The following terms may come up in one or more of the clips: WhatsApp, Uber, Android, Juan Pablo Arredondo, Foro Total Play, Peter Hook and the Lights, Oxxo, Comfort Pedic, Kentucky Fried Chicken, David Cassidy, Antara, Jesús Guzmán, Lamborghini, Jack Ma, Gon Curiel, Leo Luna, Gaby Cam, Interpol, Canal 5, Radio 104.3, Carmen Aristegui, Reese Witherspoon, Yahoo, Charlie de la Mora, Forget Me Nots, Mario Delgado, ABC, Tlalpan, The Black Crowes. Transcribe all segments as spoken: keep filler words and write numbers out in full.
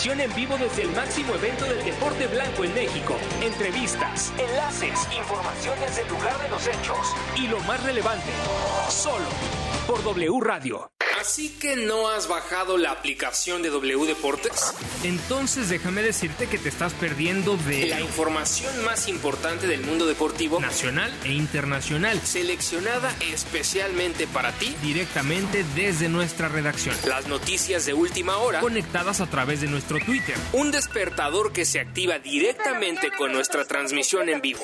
transmisión en vivo desde el máximo evento del deporte blanco en México. Entrevistas, enlaces, información desde el lugar de los hechos y lo más relevante, solo por W Radio. ¿Así que no has bajado la aplicación de W Deportes? Entonces déjame decirte que te estás perdiendo de la información más importante del mundo deportivo nacional e internacional, seleccionada especialmente para ti directamente desde nuestra redacción. Las noticias de última hora conectadas a través de nuestro Twitter. Un despertador que se activa directamente con nuestra transmisión en vivo.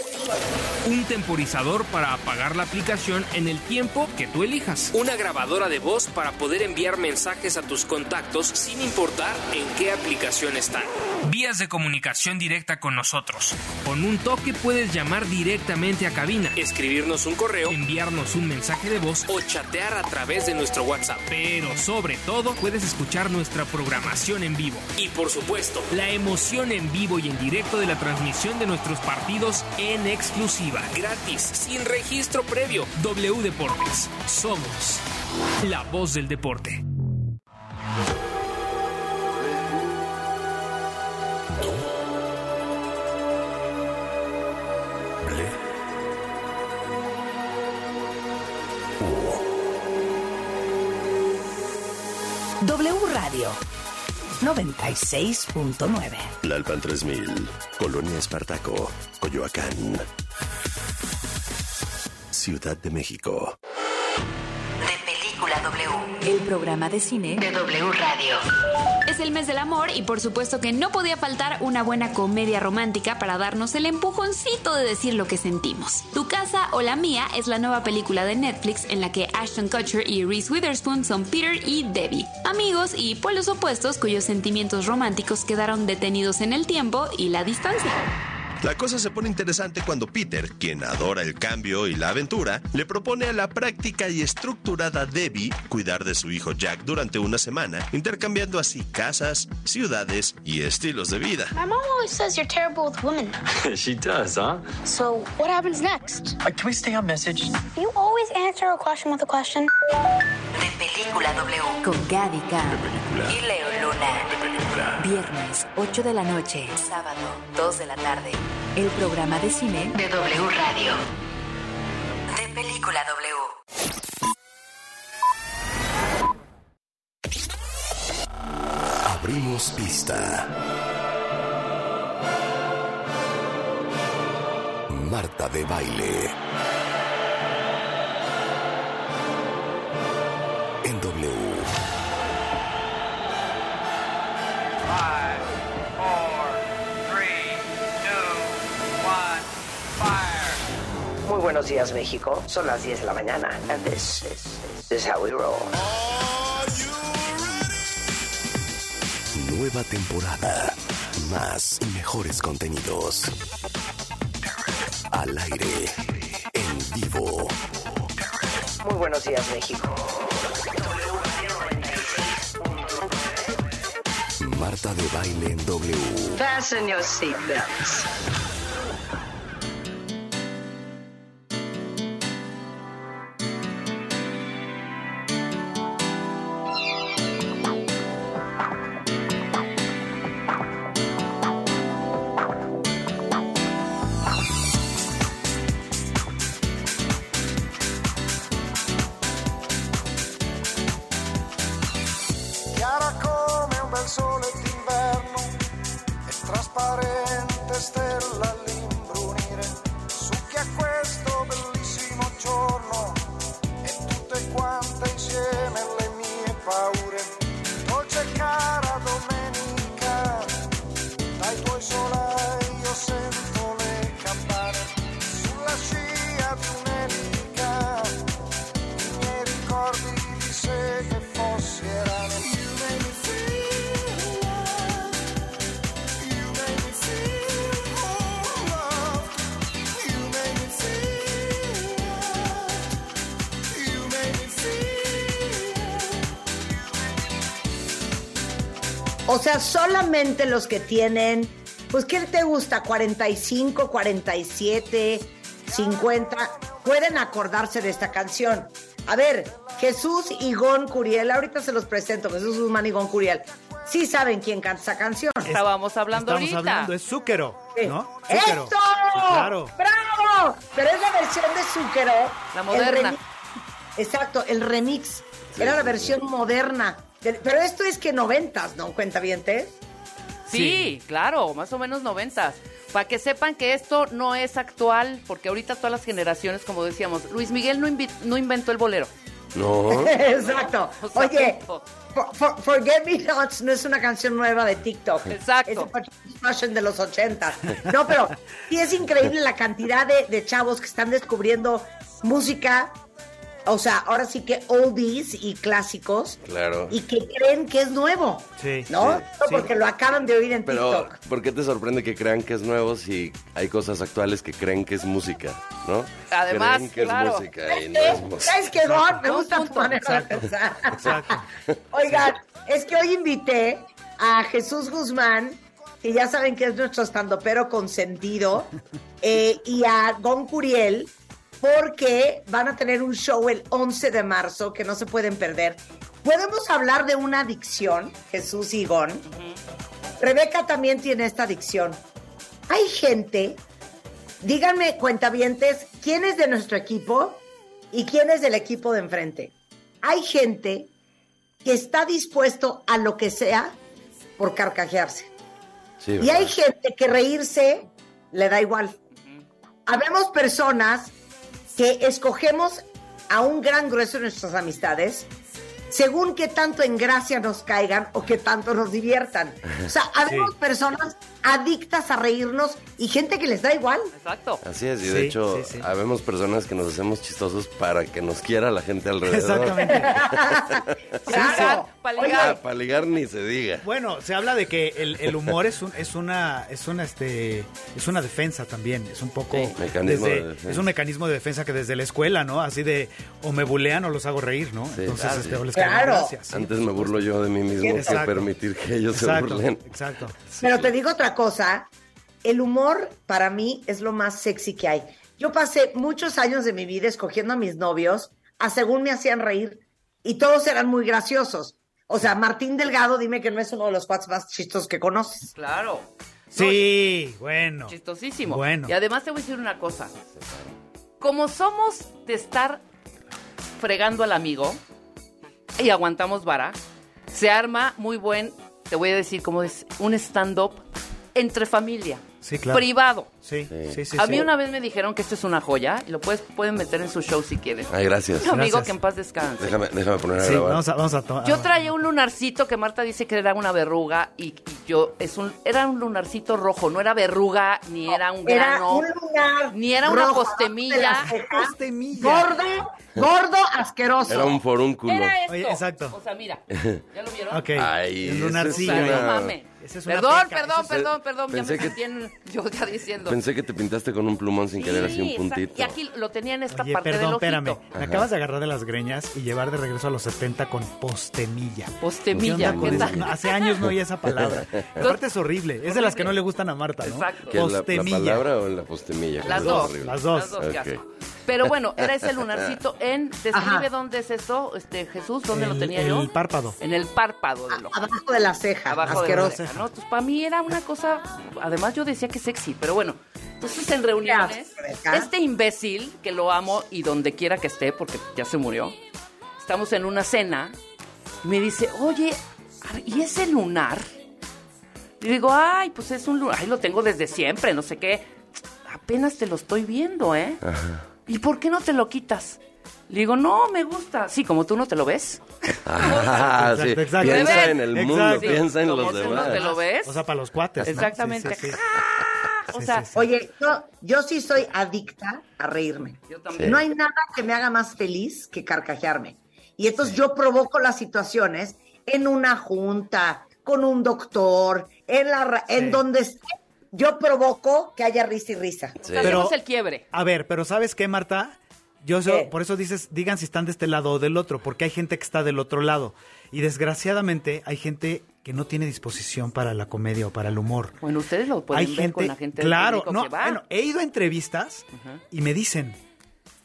Un temporizador para apagar la aplicación en el tiempo que tú elijas. Una grabadora de voz para poder poder enviar mensajes a tus contactos sin importar en qué aplicación están. Vías de comunicación directa con nosotros. Con un toque puedes llamar directamente a cabina, escribirnos un correo, enviarnos un mensaje de voz o chatear a través de nuestro WhatsApp. Pero sobre todo puedes escuchar nuestra programación en vivo. Y por supuesto, la emoción en vivo y en directo de la transmisión de nuestros partidos en exclusiva. Gratis, sin registro previo. W Deportes. Somos la voz del deporte. W Radio noventa y seis punto nueve. Tlalpan tres mil, Colonia Espartaco, Coyoacán, Ciudad de México. W. El programa de cine de W Radio. Es el mes del amor y por supuesto que no podía faltar una buena comedia romántica para darnos el empujoncito de decir lo que sentimos. Tu casa o la mía es la nueva película de Netflix en la que Ashton Kutcher y Reese Witherspoon son Peter y Debbie, amigos y polos opuestos cuyos sentimientos románticos quedaron detenidos en el tiempo y la distancia. La cosa se pone interesante cuando Peter, quien adora el cambio y la aventura, le propone a la práctica y estructurada Debbie cuidar de su hijo Jack durante una semana, intercambiando así casas, ciudades y estilos de vida. My mom always says you're terrible with women. She does, huh? So, what happens next? Uh, can we stay on message? You always answer a question with a question. De Película W. Con Gaby Cam. De Película. Y Leo Luna. De Película. Viernes, ocho de la noche. Sábado, dos de la tarde. El programa de cine de W Radio. De Película W. Abrimos pista. Marta de Baile. En W. Muy buenos días, México. Son las diez de la mañana. And this is, this is how we roll. Nueva temporada. Más y mejores contenidos. Al aire. En vivo. Muy buenos días, México. Marta de Baile en W. Fasten your seatbelts. O sea, solamente los que tienen, pues, ¿qué te gusta? cuarenta y cinco, cuarenta y siete, cincuenta, pueden acordarse de esta canción. A ver, Jesús y Gon Curiel, ahorita se los presento, Jesús Guzmán y Gon Curiel. sí saben quién canta esa canción. Es, estábamos hablando estábamos ahorita. Estábamos hablando de Zucchero, eh, ¿no? Zucchero. ¡Esto! Sí, claro. ¡Bravo! Pero es la versión de Zucchero. La moderna. El Exacto, el remix. Sí, Era la versión sí. moderna. Del, pero esto es que noventas, ¿no? Cuentavientes. Sí, sí, claro, más o menos noventas. Para que sepan que esto no es actual, porque ahorita todas las generaciones, como decíamos, Luis Miguel no, invi- no inventó el bolero. No. Exacto. No, o sea, Oye, for, for, Forget Me Nots no es una canción nueva de TikTok. Exacto. Es fashion de los ochentas. No, pero sí es increíble la cantidad de, de chavos que están descubriendo música. O sea, ahora sí que oldies y clásicos. Claro. Y que creen que es nuevo. Sí. ¿No? Sí, no porque sí. lo acaban de oír en Pero, TikTok. ¿Por qué te sorprende que crean que es nuevo si hay cosas actuales que creen que es música, ¿no? Además, creen que claro. es música y no es música. ¿Sabes qué, Gon? Me gusta tu manera de pensar. Exacto. Oigan, es que hoy invité a Jesús Guzmán, que ya saben que es nuestro estandopero consentido, eh, y a Gon Curiel, porque van a tener un show el once de marzo que no se pueden perder. ¿Podemos hablar de una adicción, Jesús y Gon? Uh-huh. Rebeca también tiene esta adicción. Hay gente, díganme, cuentavientes, ¿quién es de nuestro equipo y quién es del equipo de enfrente? Hay gente que está dispuesto a lo que sea por carcajearse. Sí, y verdad. Hay gente que reírse le da igual. Uh-huh. Habemos personas que escogemos a un gran grueso de nuestras amistades según qué tanto en gracia nos caigan o qué tanto nos diviertan. O sea, habemos sí. personas adictas a reírnos y gente que les da igual. Exacto. Así es, y de sí, hecho, sí, sí. habemos personas que nos hacemos chistosos para que nos quiera la gente alrededor. Exactamente. sí, claro, para ligar. Ah, para ligar ni se diga. Bueno, se habla de que el, el humor es un, es una es una este es una defensa también, es un poco sí. mecanismo desde, de defensa. Es un mecanismo de defensa que desde la escuela, ¿no? Así de o me bulean o los hago reír, ¿no? Sí, Entonces, ah, este, sí. les claro. Gracia, sí, antes me burlo yo de mí mismo que permitir que ellos exacto, se burlen. Exacto. Sí. Pero te digo otra cosa, el humor para mí es lo más sexy que hay. Yo pasé muchos años de mi vida escogiendo a mis novios a según me hacían reír y todos eran muy graciosos. O sea, Martín Delgado, dime que no es uno de los cuates más chistosos que conoces. Claro. Sí, no, bueno. Chistosísimo. Bueno. Y además te voy a decir una cosa. Como somos de estar fregando al amigo y aguantamos vara, se arma muy buen, te voy a decir cómo es, un stand-up entre familia, sí, claro. privado. Sí, sí, sí. A mí sí. una vez me dijeron que esto es una joya, y lo puedes, pueden meter en su show si quieren. Ay, gracias. Un amigo gracias. Que en paz descanse. Déjame, déjame poner a sí, grabar. Vamos a, vamos a to- yo traía un lunarcito que Marta dice que era una verruga, y, y yo, es un, era un lunarcito rojo, no era verruga, ni era un grano. Era un lunar ni era rojo, una postemilla. Postemilla. Gordo, gordo, asqueroso. Era un forúnculo. Era esto. Oye, exacto. O sea, mira, ¿ya lo vieron? Okay. Ay, el lunarcillo. O sea, no mames. Es perdón, peca, perdón, perdón, perdón, perdón, ya me tienen yo ya diciendo. Pensé que te pintaste con un plumón sin sí, querer así un puntito. Y aquí lo tenía en esta Oye, parte perdón, del ojito. Perdón, espérame, me acabas de agarrar de las greñas y llevar de regreso a los setenta con postemilla. Postemilla, ¿qué tal? No, hace años no oí esa palabra. Aparte es horrible, es de las que no le gustan a Marta, ¿no? Exacto. Postemilla. ¿La, la palabra o la postemilla? Las dos, las dos. Las dos, okay. Pero bueno, era ese lunarcito en... Describe Ajá. dónde es eso, este, Jesús, ¿dónde el, lo tenía el yo? En el párpado. En el párpado. Del ojo. Abajo de la ceja. Abajo asquerosa. De la ceja, ¿no? Entonces, para mí era una cosa... Además, yo decía que sexy, pero bueno. Entonces, en reuniones, este imbécil, que lo amo y donde quiera que esté, porque ya se murió, estamos en una cena, me dice, oye, ¿y ese lunar? Y digo, ay, pues es un lunar, ay, lo tengo desde siempre, no sé qué. Apenas te lo estoy viendo, ¿eh? Ajá. ¿Y por qué no te lo quitas? Le digo, no, me gusta. Sí, como tú no te lo ves. Ah, sí. Exacto, exacto. Piensa en el exacto. mundo, sí. piensa en como los demás. Como no te lo ves. O sea, para los cuates. Exactamente. ¿No? Sí, sí, sí. Ah, o sí, sea, sí, sí. Oye, yo, yo sí soy adicta a reírme. Yo también. Sí. No hay nada que me haga más feliz que carcajearme. Y entonces sí. yo provoco las situaciones en una junta, con un doctor, en la sí. en donde esté. Yo provoco que haya risa y risa. Sí. Pero es el quiebre. A ver, pero ¿sabes qué, Marta? Yo, yo por eso dices, digan si están de este lado o del otro, porque hay gente que está del otro lado. Y desgraciadamente hay gente que no tiene disposición para la comedia o para el humor. Bueno, ustedes lo pueden hay ver gente, con la gente. Claro, no, que va. Bueno, he ido a entrevistas uh-huh. y me dicen,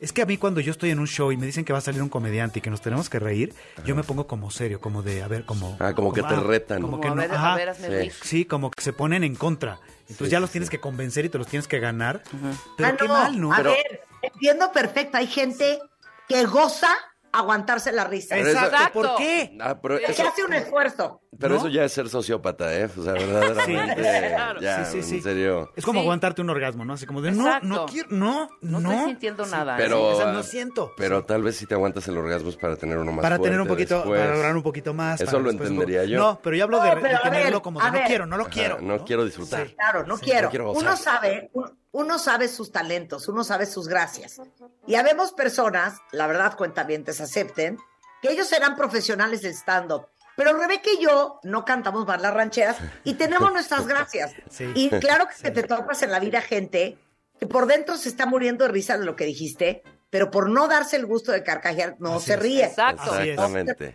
Es que a mí cuando yo estoy en un show y me dicen que va a salir un comediante y que nos tenemos que reír, ajá, yo me pongo como serio, como de, a ver, como... Ah, como, como que te ah, retan. Como, como que a no, ver, ajá, a ver, hazme reír. Sí, como que se ponen en contra. Entonces sí, ya los sí. tienes que convencer y te los tienes que ganar. Ajá. Pero ah, qué no, mal, ¿no? A Pero... ver, entiendo perfecto. Hay gente que goza aguantarse la risa. Pero exacto. Eso, ¿por qué? Ah, pero eso, que hace un esfuerzo. Pero ¿no? Eso ya es ser sociópata, ¿eh? O sea, verdaderamente. Sí, claro. Ya, sí, sí, sí. En serio. Es como sí. aguantarte un orgasmo, ¿no? Así como de, exacto. no, no quiero, no, no. No estoy sintiendo sí, nada. Pero, ¿eh? O sea, no siento. Pero sí. tal vez si te aguantas el orgasmo es para tener uno más Para tener un poquito, después. para lograr un poquito más. Eso lo entendería como... yo. No, pero yo hablo no, de, de tenerlo como de, no quiero, no lo quiero. Ajá, no, no quiero disfrutar. Sí, claro, no sí, quiero. No quiero uno sabe... Uno... Uno sabe sus talentos, uno sabe sus gracias. Y habemos personas, la verdad, cuentavientes, acepten, que ellos serán profesionales del stand-up. Pero Rebeca y yo no cantamos mal las rancheras y tenemos nuestras gracias. Sí. Y claro que sí. te topas en la vida gente que por dentro se está muriendo de risa de lo que dijiste, pero por no darse el gusto de carcajear, no Así se ríe. Exacto. Exactamente.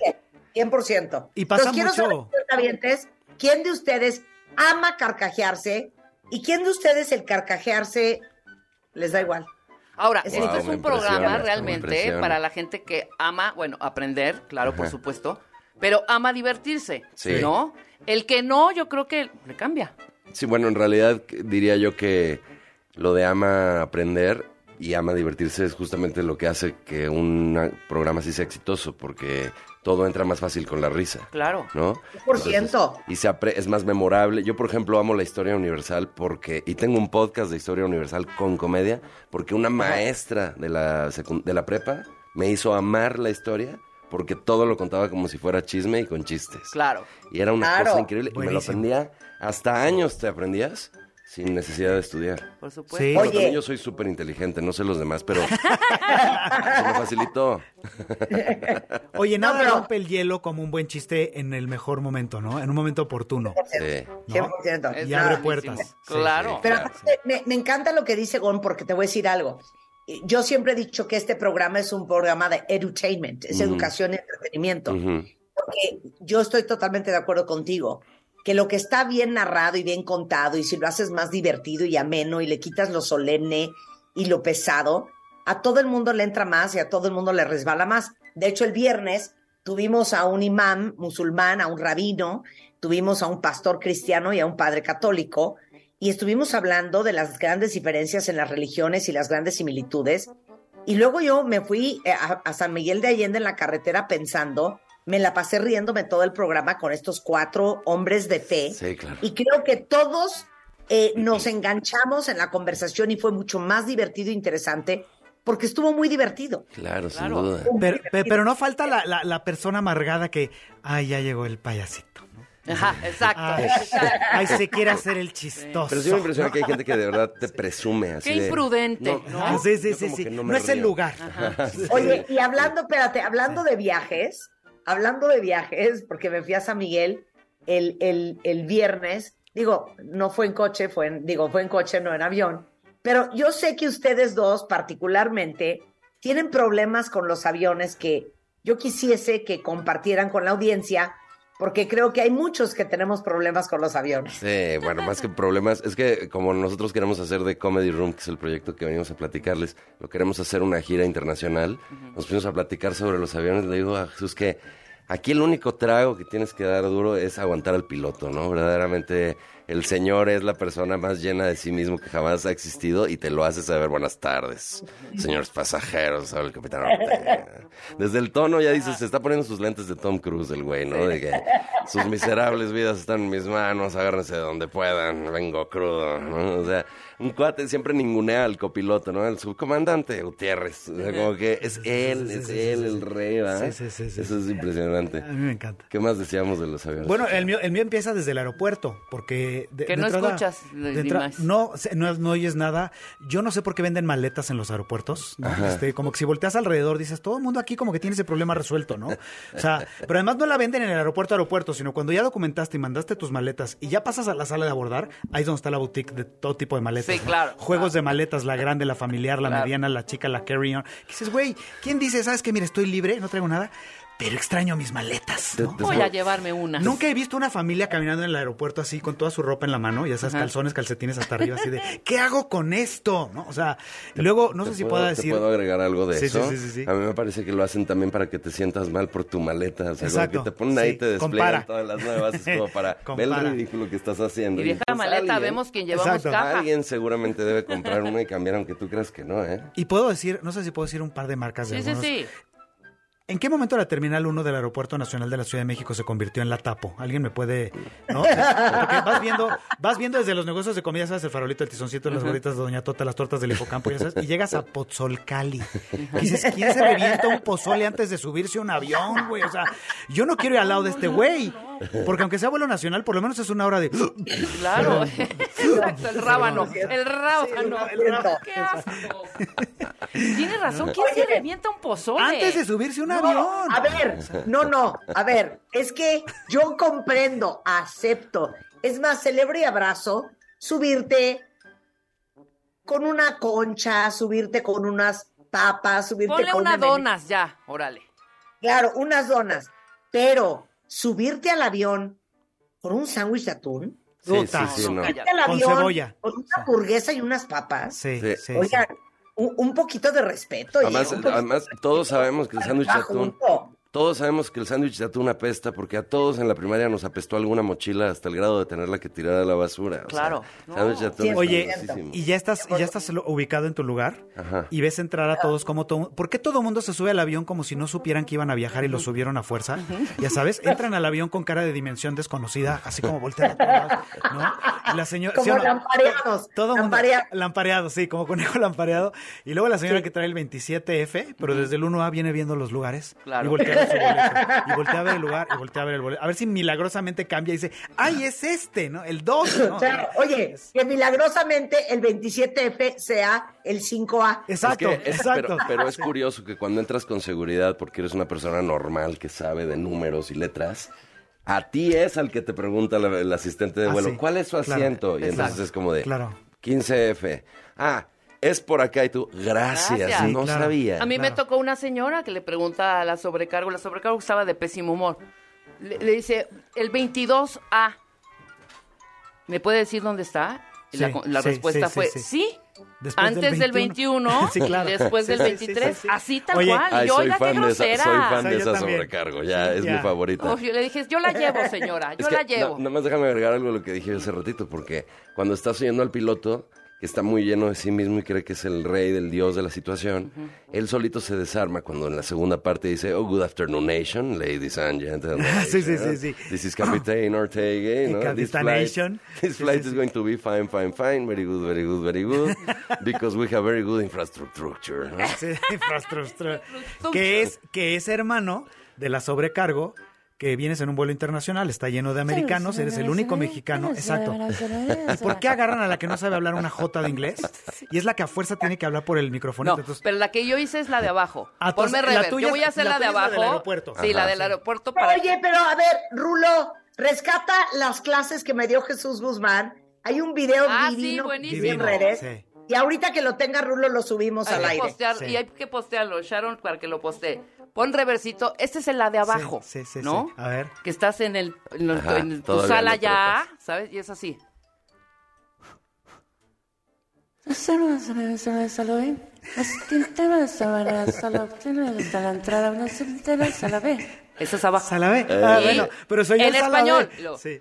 cien por ciento. Y pasa Entonces, mucho. Quiero saber, cuentavientes, ¿quién de ustedes ama carcajearse? ¿Y quién de ustedes el carcajearse les da igual? Ahora, wow, esto es un programa realmente para la gente que ama, bueno, aprender, claro, ajá, por supuesto, pero ama divertirse, sí, ¿no? El que no, yo creo que le cambia. Sí, bueno, en realidad diría yo que lo de ama aprender y ama divertirse es justamente lo que hace que un programa así sea exitoso, porque... todo entra más fácil con la risa. Claro. ¿No? Por ciento. Y se apre- es más memorable. Yo, por ejemplo, amo la historia universal porque... Y tengo un podcast de historia universal con comedia porque una maestra de la, secu- de la prepa me hizo amar la historia porque todo lo contaba como si fuera chisme y con chistes. Claro. Y era una claro. cosa increíble. Buenísimo. Y me lo aprendía. Hasta años te aprendías sin necesidad de estudiar. Por supuesto. Sí. Bueno, también yo soy súper inteligente, no sé los demás, pero se me facilitó. Oye, nada no, rompe el hielo como un buen chiste en el mejor momento, ¿no? En un momento oportuno. Sí. ¿No? cien por ciento. Y abre puertas. Sí, claro. Sí, pero claro. Me, me encanta lo que dice Gon, porque te voy a decir algo. Yo siempre he dicho que este programa es un programa de edutainment, es mm. educación y entretenimiento. Mm-hmm. Porque yo estoy totalmente de acuerdo contigo. Que lo que está bien narrado y bien contado, y si lo haces más divertido y ameno, y le quitas lo solemne y lo pesado, a todo el mundo le entra más y a todo el mundo le resbala más. De hecho, el viernes tuvimos a un imán musulmán, a un rabino, tuvimos a un pastor cristiano y a un padre católico, y estuvimos hablando de las grandes diferencias en las religiones y las grandes similitudes. Y luego yo me fui a, a San Miguel de Allende en la carretera pensando... Me la pasé riéndome todo el programa con estos cuatro hombres de fe. Sí, claro. Y creo que todos eh, nos enganchamos en la conversación y fue mucho más divertido e interesante porque estuvo muy divertido. Claro, claro. Sin duda. Pero, pero no falta la, la, la persona amargada que, ay, ya llegó el payasito. Ajá, exacto. Ay, exacto. Ay, se quiere hacer el chistoso. Pero sí me impresiona que hay gente que de verdad te presume así. Qué de... imprudente, ¿no? ¿no? Sí, sí, sí. sí. No, no es el lugar. Ajá. Oye, y hablando, espérate, hablando de viajes... Hablando de viajes, porque me fui a San Miguel el, el, el viernes, digo, no fue en coche, fue en, digo, fue en coche, no en avión, pero yo sé que ustedes dos particularmente tienen problemas con los aviones que yo quisiese que compartieran con la audiencia, porque creo que hay muchos que tenemos problemas con los aviones. Sí, bueno, más que problemas, es que como nosotros queremos hacer de Comedy Room, que es el proyecto que venimos a platicarles, lo queremos hacer una gira internacional, uh-huh. Nos fuimos a platicar sobre los aviones, le digo a Jesús que aquí el único trago que tienes que dar duro es aguantar al piloto, ¿no? Verdaderamente el señor es la persona más llena de sí mismo que jamás ha existido y te lo hace saber. Buenas tardes, señores pasajeros, sabe el capitán Ortega. Desde el tono ya dices, se está poniendo sus lentes de Tom Cruise el güey, ¿no? De que sus miserables vidas están en mis manos, agárrense de donde puedan, vengo crudo, ¿no? O sea, un cuate siempre ningunea al copiloto, ¿no? El subcomandante Gutiérrez, o sea, como que es él, es él el rey, ¿verdad? Sí, sí, sí. Eso es impresionante. A mí me encanta. ¿Qué más decíamos de los aviones? Bueno, el mío, el mío empieza desde el aeropuerto, porque... De, que no de entrada, escuchas, de entrada, no, no, no oyes nada. Yo no sé por qué venden maletas en los aeropuertos, ¿no? Este, como que si volteas alrededor, dices, todo el mundo aquí como que tiene ese problema resuelto, ¿no? O sea, pero además no la venden en el aeropuerto aeropuerto, sino cuando ya documentaste y mandaste tus maletas y ya pasas a la sala de abordar, ahí es donde está la boutique de todo tipo de maletas. Sí, claro. ¿No? Juegos claro. de maletas, la grande, la familiar, la claro. mediana, la chica, la carry-on. Dices, güey, ¿quién dice, sabes qué? Mira, estoy libre, no traigo nada. pero extraño mis maletas, ¿no? Voy a llevarme una. Nunca he visto una familia caminando en el aeropuerto así, con toda su ropa en la mano, ya sabes, ajá, calzones, calcetines hasta arriba, así de, ¿qué hago con esto? ¿No? O sea, luego, no sé si puedo decir... ¿Te puedo agregar algo de sí, eso? Sí, sí, sí, sí. A mí me parece que lo hacen también para que te sientas mal por tu maleta. O sea, exacto, como que te ponen ahí, sí, te despliegan todas las nuevas, es como para ver el ridículo que estás haciendo. Y vieja y, pues, maleta, alguien, vemos quién llevamos, exacto, caja. Alguien seguramente debe comprar una y cambiar, aunque tú creas que no, ¿eh? Y puedo decir, no sé si puedo decir un par de marcas de sí, algunos. Sí, sí, sí. ¿En qué momento la Terminal uno del Aeropuerto Nacional de la Ciudad de México se convirtió en la Tapo? ¿Alguien me puede...? ¿No? Porque vas viendo, vas viendo desde los negocios de comida, ¿sabes? El farolito, el tizoncito, las gorditas de Doña Tota, las tortas del Hipocampo, ya sabes. Y llegas a Pozolcali. Y dices, ¿quién se revienta un pozole antes de subirse a un avión, güey? O sea, yo no quiero ir al lado de este güey. Porque aunque sea vuelo nacional, por lo menos es una hora de... Claro. Exacto, el rábano. El rábano. Sí, el rábano. ¡Qué asco! Tienes razón, ¿quién Oye, se revienta un pozole? Antes de subirse a un no, avión. A ver, no, no, a ver, es que yo comprendo, acepto. Es más, celebro y abrazo subirte con una concha, subirte con unas papas, subirte Ponle con... Ponle unas donas ya, órale. Claro, unas donas, pero... Subirte al avión por un sándwich de atún. Sí, Duta, sí, sí, no. Subirte al avión con cebolla, por una hamburguesa y unas papas. Sí, sí, sí. Oigan, sí. Un, un poquito de respeto. Además, y poquito además de respeto. Todos sabemos que el sándwich de atún... Todos sabemos que el sándwich de atún apesta porque a todos en la primaria nos apestó alguna mochila hasta el grado de tenerla que tirar a la basura. O claro. Sea, no. Sándwich de atún. Sí, oye, y ya estás, ya estás ubicado en tu lugar. Ajá. Y ves entrar a todos como todo. ¿Por qué todo mundo se sube al avión como si no supieran que iban a viajar y lo subieron a fuerza? Uh-huh. Ya sabes, entran al avión con cara de dimensión desconocida, así como voltean a todos, ¿no? La señora, como ¿sí no? lampareados. Todo lampareado. Mundo, lampareado, sí, como conejo lampareado. Y luego la señora sí. que trae el veintisiete F, pero uh-huh. desde el uno A viene viendo los lugares. Claro. Y voltea y voltea a ver el lugar, y voltea a ver el boleto. A ver si milagrosamente cambia y dice, ¡ay, es este! ¿No? El dos. ¿No? O sea, oye, que milagrosamente el veintisiete F sea el cinco A. Exacto, es que es, exacto. Pero, pero es curioso que cuando entras con seguridad, porque eres una persona normal que sabe de números y letras, a ti es al que te pregunta la, el asistente de vuelo, ah, sí. ¿cuál es su asiento? Claro, y exacto. entonces es como de, claro. quince F. Ah, es por acá y tú, gracias, gracias. Sí, no claro. sabía. A mí claro. me tocó una señora que le pregunta a la sobrecargo, la sobrecargo estaba de pésimo humor. Le, le dice, el veintidós A, ¿me puede decir dónde está? Y sí, la, la sí, respuesta sí, fue, sí. ¿Sí? Después antes del veintiuno, del veintiuno sí, claro. después del veintitrés, sí, sí, sí, sí. así tal Oye, cual. Ay, yo, oiga, qué grosera. Soy fan de esa sobrecargo, ya, sí, es ya. mi favorita. Uf, yo le dije, yo la llevo, señora, yo es la que, llevo. No, nada más déjame agregar algo a lo que dije hace ratito, porque cuando estás oyendo al piloto... que está muy lleno de sí mismo y cree que es el rey, del dios de la situación, uh-huh. él solito se desarma cuando en la segunda parte dice, oh, good afternoon, nation, ladies and gentlemen. sí, sí, sí, sí. This is Captain Ortega, ¿no? This flight, this flight sí, sí, is sí. going to be fine, fine, fine, very good, very good, very good, because we have very good infrastructure. ¿No? Sí, infrastructure. que, es, que es hermano de la sobrecargo, que vienes en un vuelo internacional, está lleno de americanos, eres el único mexicano, exacto. ¿Y por qué agarran a la que no sabe hablar una jota de inglés? Y es la que a fuerza tiene que hablar por el micrófono. No, entonces... pero la que yo hice es la de abajo. Ah, ponme rever, yo voy a hacer la, la de abajo. La sí, ajá, la del sí. aeropuerto. Para... Oye, pero a ver, Rulo, rescata las clases que me dio Jesús Guzmán. Hay un video ah, divino sí, divino, en redes. Sí. Y ahorita que lo tenga Rulo, lo subimos hay al aire. Postear, sí. Y hay que postearlo, Sharon, para que lo postee. Pon reversito, este es el la de abajo, sí, sí, sí, ¿no? Sí. A ver. Que estás en el en, el, Ajá, en tu sala no ya, ¿sabes? Y es así. Esa es abajo. Sala B. Ah, bueno, pero soy en español. Lo... Sí.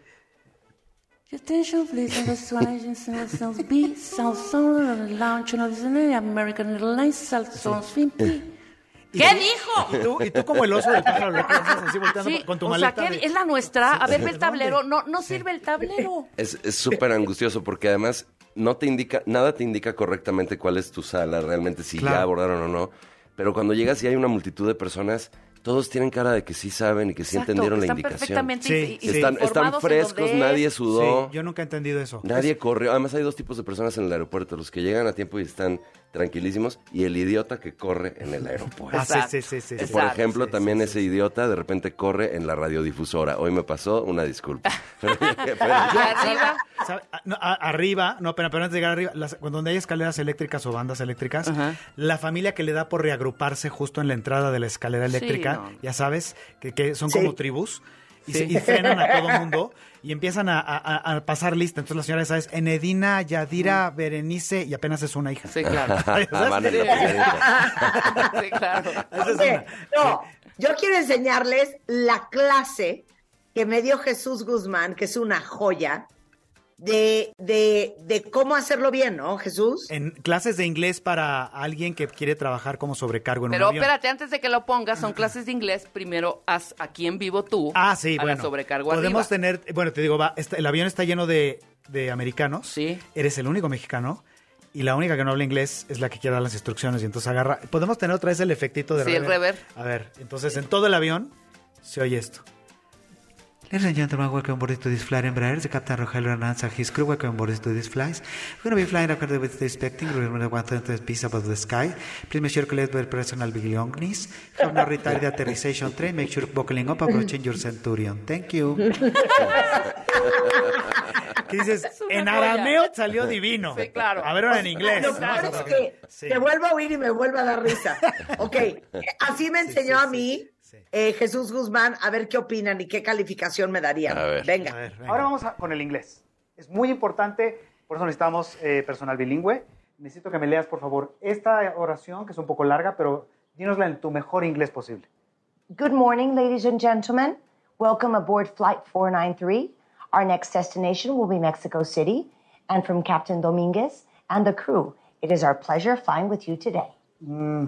¿Qué dijo? ¿Y tú, y tú como el oso del pájaro lo piensas así volteando sí, con tu maleta. O sea, ¿qué, es la nuestra? A ver, ve el tablero. No, no sirve el tablero. Es súper angustioso porque además no te indica, nada te indica correctamente cuál es tu sala realmente, si claro. ya abordaron o no. Pero cuando llegas y hay una multitud de personas, todos tienen cara de que sí saben y que sí exacto, entendieron que la indicación. Sí, sí. Están, están frescos, nadie sudó. Sí, yo nunca he entendido eso. Nadie es... corrió. Además hay dos tipos de personas en el aeropuerto, los que llegan a tiempo y están... tranquilísimos, y el idiota que corre en el aeropuerto. Exacto, sí, sí, sí, sí, por exacto, ejemplo, sí, también sí, ese sí. idiota de repente corre en la radiodifusora. Hoy me pasó, una disculpa. Pero, pero, arriba. ¿Sabe? No, a, arriba, no, pero, pero antes de llegar arriba, las, donde hay escaleras eléctricas o bandas eléctricas, uh-huh. la familia que le da por reagruparse justo en la entrada de la escalera eléctrica, sí, no. ya sabes, que, que son sí. como tribus. Y, sí. se, y frenan a todo mundo y empiezan a, a, a pasar lista. Entonces la señora, ¿sabes? Enedina, Yadira, mm. Berenice, y apenas es una hija. Sí, claro. Sí, claro. Oye, no, yo quiero enseñarles la clase que me dio Jesús Guzmán, que es una joya, de, de, de cómo hacerlo bien, ¿no, Jesús? En clases de inglés para alguien que quiere trabajar como sobrecargo en Pero un avión. Pero espérate, antes de que lo pongas, son clases de inglés. Primero, haz aquí en vivo tú. Ah, sí, a bueno. la sobrecargo podemos arriba. Tener... Bueno, te digo, va, está, el avión está lleno de, de americanos. Sí. Eres el único mexicano. Y la única que no habla inglés es la que quiere dar las instrucciones. Y entonces agarra... Podemos tener otra vez el efectito de... Sí, rever? el rever. A ver, entonces sí. en todo el avión se oye esto. Ladies and gentlemen, welcome aboard to this flight Embraer. The captain Rogelio Hernández and his crew, welcome aboard to this flight. We're going to be flying according to the expecting. Remember one hundred piece above the sky. Please make sure to let your personal belongings. Have not retired the aterrization train. Make sure buckling up, approaching your centurion. Thank you. ¿Qué dices? En arameo salió divino. Sí, claro. A ver, ahora en inglés. Lo claro es que sí. te vuelvo a oír y me vuelvo a dar risa. Ok, así me enseñó sí, sí, a mí. Sí. Sí. Eh, Jesús Guzmán, a ver qué opinan y qué calificación me darían. Venga. A ver, venga. Ahora vamos a, con el inglés. Es muy importante, por eso necesitamos eh, personal bilingüe. Necesito que me leas, por favor, esta oración, que es un poco larga, pero dínosla en tu mejor inglés posible. Good morning, ladies and gentlemen. Welcome aboard Flight four ninety-three. Our next destination will be Mexico City. And from Captain Dominguez and the crew, it is our pleasure flying with you today. Mm.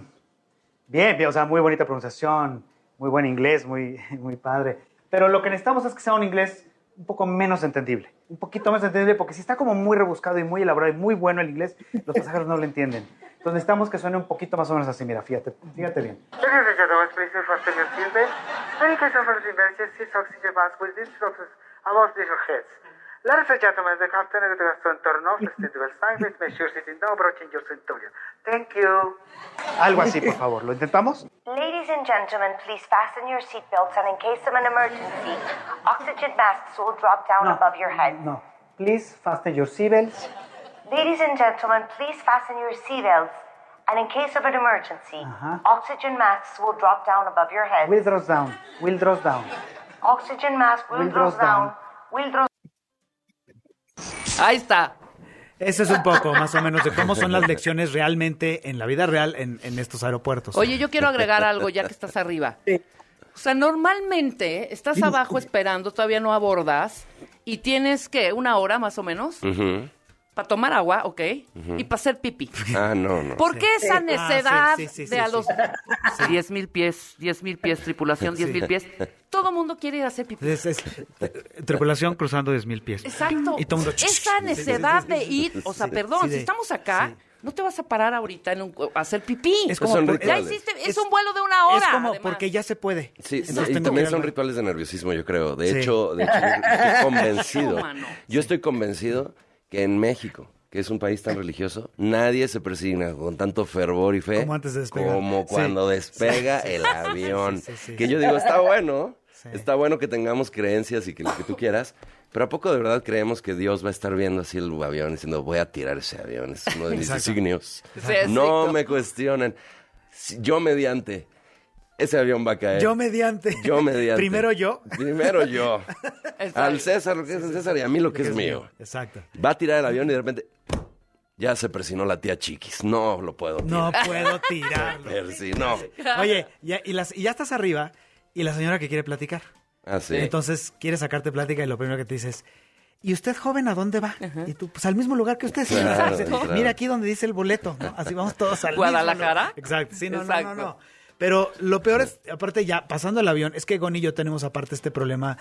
Bien, bien, o sea, muy bonita pronunciación. Muy buen inglés, muy, muy padre. Pero lo que necesitamos es que sea un inglés un poco menos entendible. Un poquito menos entendible, porque si está como muy rebuscado y muy elaborado y muy bueno el inglés, los pasajeros no lo entienden. Entonces necesitamos que suene un poquito más o menos así. Mira, fíjate, fíjate bien. Ladies and gentlemen, the captain of the Centurion of the Stadium Assignment, make sure sitting down, broaching your Centurion. Thank you. Algo así, por favor. ¿Lo intentamos? Ladies and gentlemen, please fasten your seatbelts and in case of an emergency, oxygen masks will drop down no, above your head. No, please fasten your seatbelts. Ladies and gentlemen, please fasten your seatbelts and in case of an emergency, uh-huh. oxygen masks will drop down above your head. Will drop down. Will drop down. Oxygen mask will, will drop down. down. Will drop. Ahí está. Eso es un poco, más o menos, de cómo son las lecciones realmente en la vida real en, en estos aeropuertos. Oye, yo quiero agregar algo ya que estás arriba. Sí. O sea, normalmente estás abajo esperando, todavía no abordas, y tienes, ¿qué? ¿Una hora más o menos? Uh-huh. Para tomar agua, ok, uh-huh. y para hacer pipí. Ah, no, no. ¿Por qué sí. esa necedad ah, sí, sí, sí, de sí, a los diez mil pies, diez mil pies, tripulación, diez mil sí. pies? Todo mundo quiere ir a hacer pipí. Es, es, tripulación cruzando diez mil pies. Exacto. Y todo mundo... Esa necedad sí, sí, sí, sí, sí, de ir, o sea, sí, perdón, sí, de, si estamos acá... Sí. No te vas a parar ahorita en un, a hacer pipí. Es como, son ya hiciste, es, es un vuelo de una hora. Es como además. Porque ya se puede. Sí, no, y también son rituales de nerviosismo, yo creo. De sí. hecho, de hecho, estoy convencido. Yo estoy convencido que en México, que es un país tan religioso, nadie se persigna con tanto fervor y fe como, antes de despegar. Como cuando sí. despega sí. el avión. Sí, sí, sí. Que yo digo, está bueno, sí. está bueno que tengamos creencias y que lo que tú quieras. Pero ¿a poco de verdad creemos que Dios va a estar viendo así el avión diciendo, voy a tirar ese avión? Es uno de mis designios. No me cuestionen. Yo mediante. Ese avión va a caer. Yo mediante. Yo mediante. Primero yo. Primero yo. Al César lo que es el César y a mí lo que es mío. Exacto. Va a tirar el avión y de repente... Ya se persinó la tía Chiquis. No lo puedo tirar. No puedo tirarlo. Persinó. Oye, ya, y, las, y ya estás arriba y la señora que quiere platicar. Ah, ¿sí? Entonces, quiere sacarte plática y lo primero que te dices, ¿y usted, joven, a dónde va? Ajá. Y tú, pues al mismo lugar que usted. Sí, claro, o sea, claro. Mira aquí donde dice el boleto, ¿no? Así vamos todos al ¿Guadalajara? Mismo, ¿no? Exacto. Sí, no, Exacto. no, no, no. Pero lo peor es, aparte ya, pasando el avión, es que Gon y yo tenemos aparte este problema.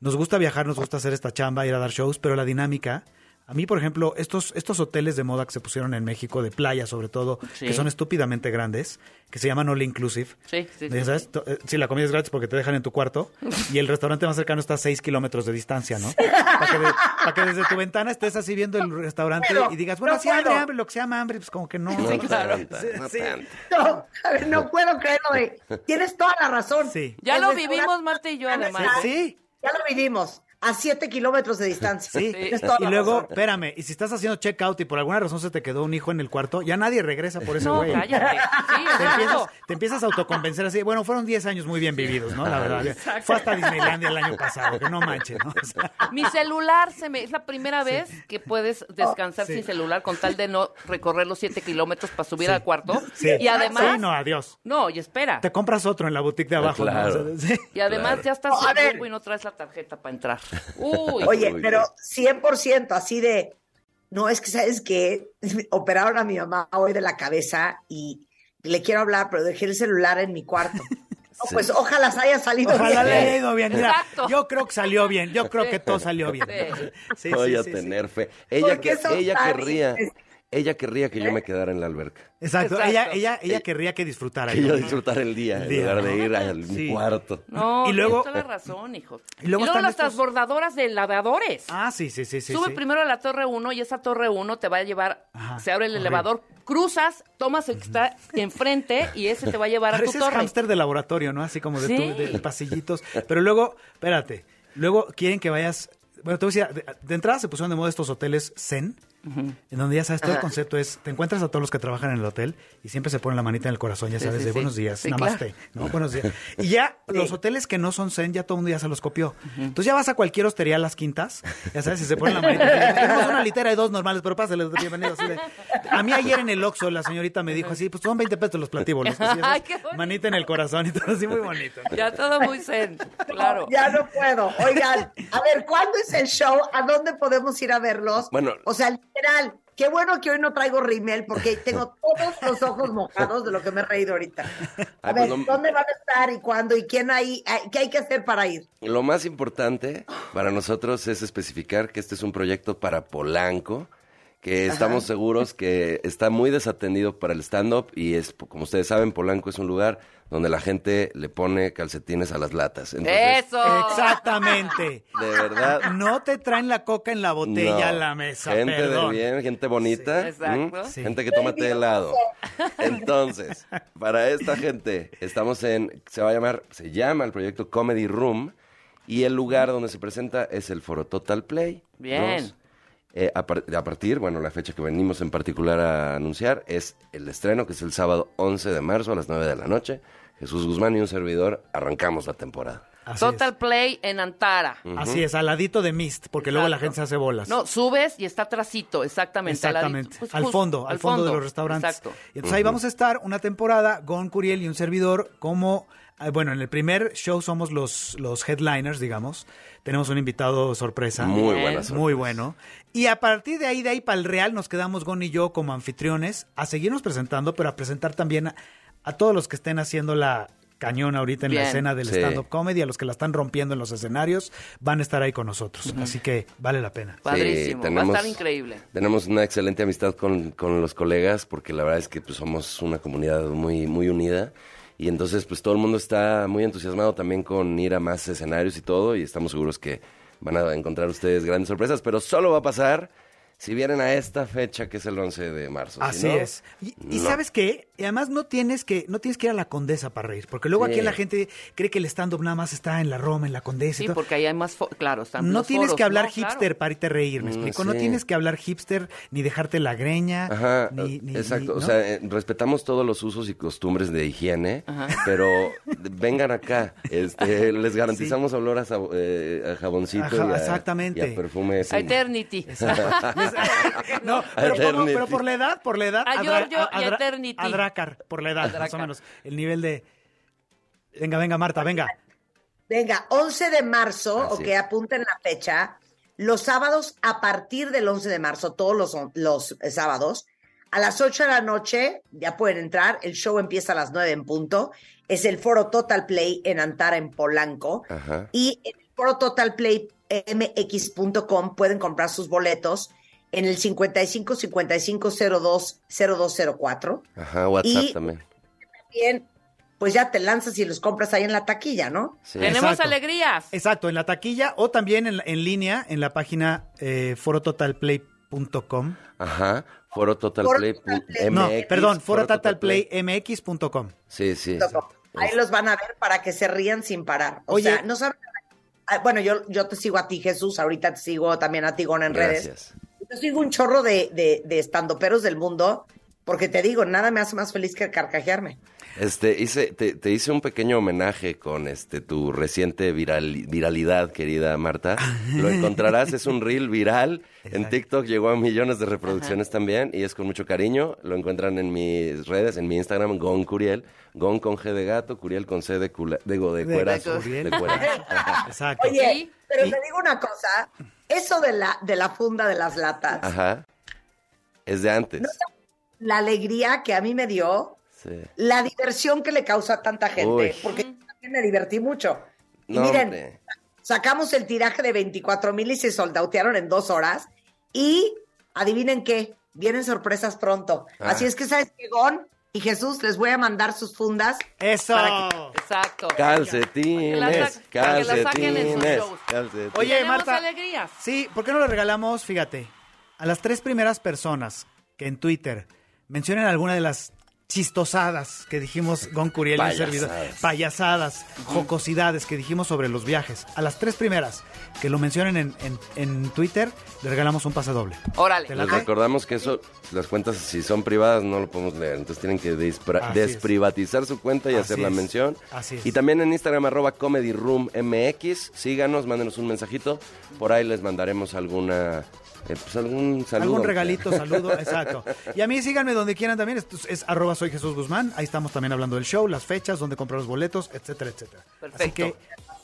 Nos gusta viajar, nos gusta hacer esta chamba, ir a dar shows, pero la dinámica... A mí, por ejemplo, estos, estos hoteles de moda que se pusieron en México, de playa sobre todo, sí, que son estúpidamente grandes, que se llaman All Inclusive. Sí, sí, sí, ¿sabes? Sí. Sí, la comida es gratis porque te dejan en tu cuarto y el restaurante más cercano está a seis kilómetros de distancia, ¿no? Sí. Para que, de, para que desde tu ventana estés así viendo el restaurante pero, y digas, bueno, no si hambre, hambre, lo que se llama hambre, pues como que no. No, sí, claro. Sí, no, sí. No, a ver, no puedo creerlo. Eh. Tienes toda la razón. Sí. Ya es lo vivimos, una... Marta y yo, además. Sí, sí. Ya lo vivimos. A siete kilómetros de distancia. Sí. Sí. Y luego, espérame, y si estás haciendo check-out y por alguna razón se te quedó un hijo en el cuarto, ya nadie regresa por eso, güey. No, cállate. Sí, te, empiezas, te empiezas a autoconvencer así. Bueno, fueron diez años muy bien vividos, ¿no? La verdad. Exacto. Fue hasta Disneylandia el año pasado, que no manches, ¿no? O sea. Mi celular se me... Es la primera vez sí. que puedes descansar sí. sin celular con tal de no recorrer los siete kilómetros para subir sí. al cuarto. Sí. Y además... Sí, no, adiós. No, y espera. Te compras otro en la boutique de abajo. Claro. ¿No? Sí. Y además claro. ya estás oh, en el grupo y no traes la tarjeta para entrar. Uy. Oye, pero cien por ciento así de, no, es que sabes que operaron a mi mamá hoy de la cabeza y le quiero hablar, pero dejé el celular en mi cuarto. No, sí. Pues ojalá se haya salido ojalá bien. Ojalá le haya ido bien. Mira, yo creo que salió bien, yo creo sí. que todo salió bien. Sí. Sí, voy sí, a sí, tener sí. fe. Ella, que, ella querría... Ella querría que ¿Eh? yo me quedara en la alberca. Exacto. Exacto. Ella, ella, ella eh, querría que disfrutara. Que yo, ¿no? disfrutara el día, el día, en lugar de ir al sí. cuarto. No, y luego toda la razón, hijo. Y luego, y luego las estos... transbordadoras de lavadores. Ah, sí, sí, sí, sí. Sube sí. primero a la torre uno y esa torre uno te va a llevar, ajá, se abre el horrible. elevador, cruzas, tomas el que está enfrente y ese te va a llevar Pareces a tu torre. Es hámster de laboratorio, ¿no? Así como de, ¿sí? tu, de pasillitos. Pero luego, espérate, luego quieren que vayas... Bueno, te voy a decir, de entrada se pusieron de moda estos hoteles zen, uh-huh. en donde ya sabes, todo el concepto es, te encuentras a todos los que trabajan en el hotel y siempre se ponen la manita en el corazón, ya sabes, sí, sí, de buenos días, sí, namaste, claro. ¿no? Buenos días. Y ya sí. los hoteles que no son zen, ya todo el mundo ya se los copió. Uh-huh. Entonces ya vas a cualquier hostería a Las Quintas, ya sabes, si se ponen la manita. Tenemos una litera de dos normales, pero pásale, bienvenido. Así de, a mí ayer en el Oxxo la señorita me dijo así, pues son veinte pesos los platíbolos. Pues, ay, qué bonito. Manita en el corazón y todo así, muy bonito. Ya todo muy zen, claro. No, ya no puedo. Oigan, a ver, ¿cuándo es el show? ¿A dónde podemos ir a verlos? Bueno, o sea, literal, qué bueno que hoy no traigo rímel porque tengo todos los ojos mojados de lo que me he reído ahorita. A ver, ¿dónde van a estar y cuándo y quién hay? ¿Qué hay que hacer para ir? Lo más importante para nosotros es especificar que este es un proyecto para Polanco, que estamos seguros que está muy desatendido para el stand-up y es, como ustedes saben, Polanco es un lugar donde la gente le pone calcetines a las latas. Entonces, ¡eso! Exactamente. De verdad. No te traen la coca en la botella no. a la mesa, gente perdón. Gente de bien, gente bonita. Sí, exacto. ¿Mm? Sí. Gente que toma té de helado. Entonces, para esta gente, estamos en, se va a llamar, se llama el proyecto Comedy Room y el lugar donde se presenta es el Foro Total Play. Bien. Dos, Eh, a, par- a partir, bueno, la fecha que venimos en particular a anunciar es el estreno, que es el sábado once de marzo a las nueve de la noche. Jesús Guzmán y un servidor, arrancamos la temporada. Así Total es. Play en Antara. Uh-huh. Así es, al ladito de Mist, porque exacto. luego la gente se hace bolas. No, subes y está trasito, exactamente. Exactamente, al, pues, al fondo, al fondo, fondo de los restaurantes. Exacto. Y entonces uh-huh. ahí vamos a estar una temporada, Gon Curiel y un servidor, como... Bueno, en el primer show somos los, los headliners, digamos. Tenemos un invitado sorpresa. Muy buena sorpresa. Muy bueno. Y a partir de ahí, de ahí para el real, nos quedamos Gon y yo como anfitriones a seguirnos presentando, pero a presentar también a, a todos los que estén haciendo la... cañón ahorita en bien. La escena del sí. stand-up comedy, a los que la están rompiendo en los escenarios, van a estar ahí con nosotros, uh-huh. así que vale la pena. Padrísimo, sí, tenemos, va a estar increíble. Tenemos una excelente amistad con, con los colegas, porque la verdad es que pues, somos una comunidad muy, muy unida, y entonces pues todo el mundo está muy entusiasmado también con ir a más escenarios y todo, y estamos seguros que van a encontrar ustedes grandes sorpresas, pero solo va a pasar... si vienen a esta fecha, que es el once de marzo. Así si no, es. Y, no. y ¿sabes qué? Y además no tienes que no tienes que ir a la Condesa para reír, porque luego sí. aquí la gente cree que el stand-up nada más está en la Roma, en la Condesa. Sí, y todo. Porque ahí hay más... Fo- claro, están no tienes foros, que hablar no, hipster claro. para irte a reír, ¿me mm, explico? Sí. No tienes que hablar hipster, ni dejarte la greña, ajá, ni... ni exacto, ni, ¿no? O sea, eh, respetamos todos los usos y costumbres de higiene, ajá. pero vengan acá, este, les garantizamos sí. olor a, sab- eh, a jaboncito ajá, y, a, exactamente. y a perfume. A Eternity. No, pero, como, pero por la edad, por la edad. A Giorgio adra, adra, y Eternity. A Dracar, por la edad, Adracar. Más o menos. El nivel de... Venga, venga, Marta, venga. Venga, once de marzo, así ok, es. Apunten la fecha. Los sábados, a partir del once de marzo, todos los, los eh, sábados, a las ocho de la noche, ya pueden entrar, el show empieza a las nueve en punto. Es el Foro Total Play en Antara, en Polanco. Ajá. Y en el Foro Total Play M X punto com pueden comprar sus boletos. en el cincuenta y cinco, cincuenta y cinco, cero dos, cero dos cero cuatro. Ajá, WhatsApp y también. Bien, pues ya te lanzas y los compras ahí en la taquilla, ¿no? Sí. Tenemos Exacto. alegrías. Exacto, en la taquilla o también en, en línea en la página eh, foro total play punto com. Ajá. Foro Total Foro Play Total Play. No, perdón, Foro, Foro Total Play M X punto com. Sí, sí. Ahí los van a ver para que se rían sin parar. O Oye, sea, no saben. Bueno, yo, yo te sigo a ti, Jesús. Ahorita te sigo también a ti, Gon, en gracias. Redes. Yo sigo un chorro de, de, de estandoperos del mundo, porque te digo, nada me hace más feliz que carcajearme. Este, hice, te, te hice un pequeño homenaje con este tu reciente viral, viralidad, querida Marta. Lo encontrarás, es un reel viral. Exacto. En TikTok llegó a millones de reproducciones Ajá. también, y es con mucho cariño. Lo encuentran en mis redes, en mi Instagram, Gon Curiel. Gon con G de gato, Curiel con C de cula, digo, de, de cuerazo. De cuerazo. Exacto. Oye, pero y... te digo una cosa, eso de la, de la funda de las latas. Ajá. Es de antes. ¿No? La alegría que a mí me dio... Sí. La diversión que le causa a tanta gente, Uy. porque yo también me divertí mucho. Y no, miren, hombre. Sacamos el tiraje de veinticuatro mil y se soldautearon en dos horas. Y adivinen qué, vienen sorpresas pronto. Ah. Así es que, ¿sabes qué, Gon? Y Jesús, les voy a mandar sus fundas. ¡Eso! Que... Exacto. Calcetines, calcetines, calcetines, calcetines. Oye, Marta, alegrías. Sí, ¿por qué no le regalamos, fíjate, a las tres primeras personas que en Twitter mencionen alguna de las chistosadas que dijimos Gon Curiel y servidor, payasadas, jocosidades que dijimos sobre los viajes? A las tres primeras que lo mencionen en, en, en Twitter, le regalamos un pase doble. Órale. Les recordamos que eso, las cuentas, si son privadas, no lo podemos leer. Entonces tienen que despra- desprivatizar es. su cuenta y Así hacer la es. mención. Así es. Y también en Instagram, arroba Comedy Room M X. Síganos, mándenos un mensajito. Por ahí les mandaremos alguna... Eh, pues algún saludo. Algún regalito, saludo, exacto. Y a mí síganme donde quieran también, es, es arroba soy Jesús Guzmán, ahí estamos también hablando del show, las fechas, donde comprar los boletos, etcétera, etcétera. Perfecto. Así que,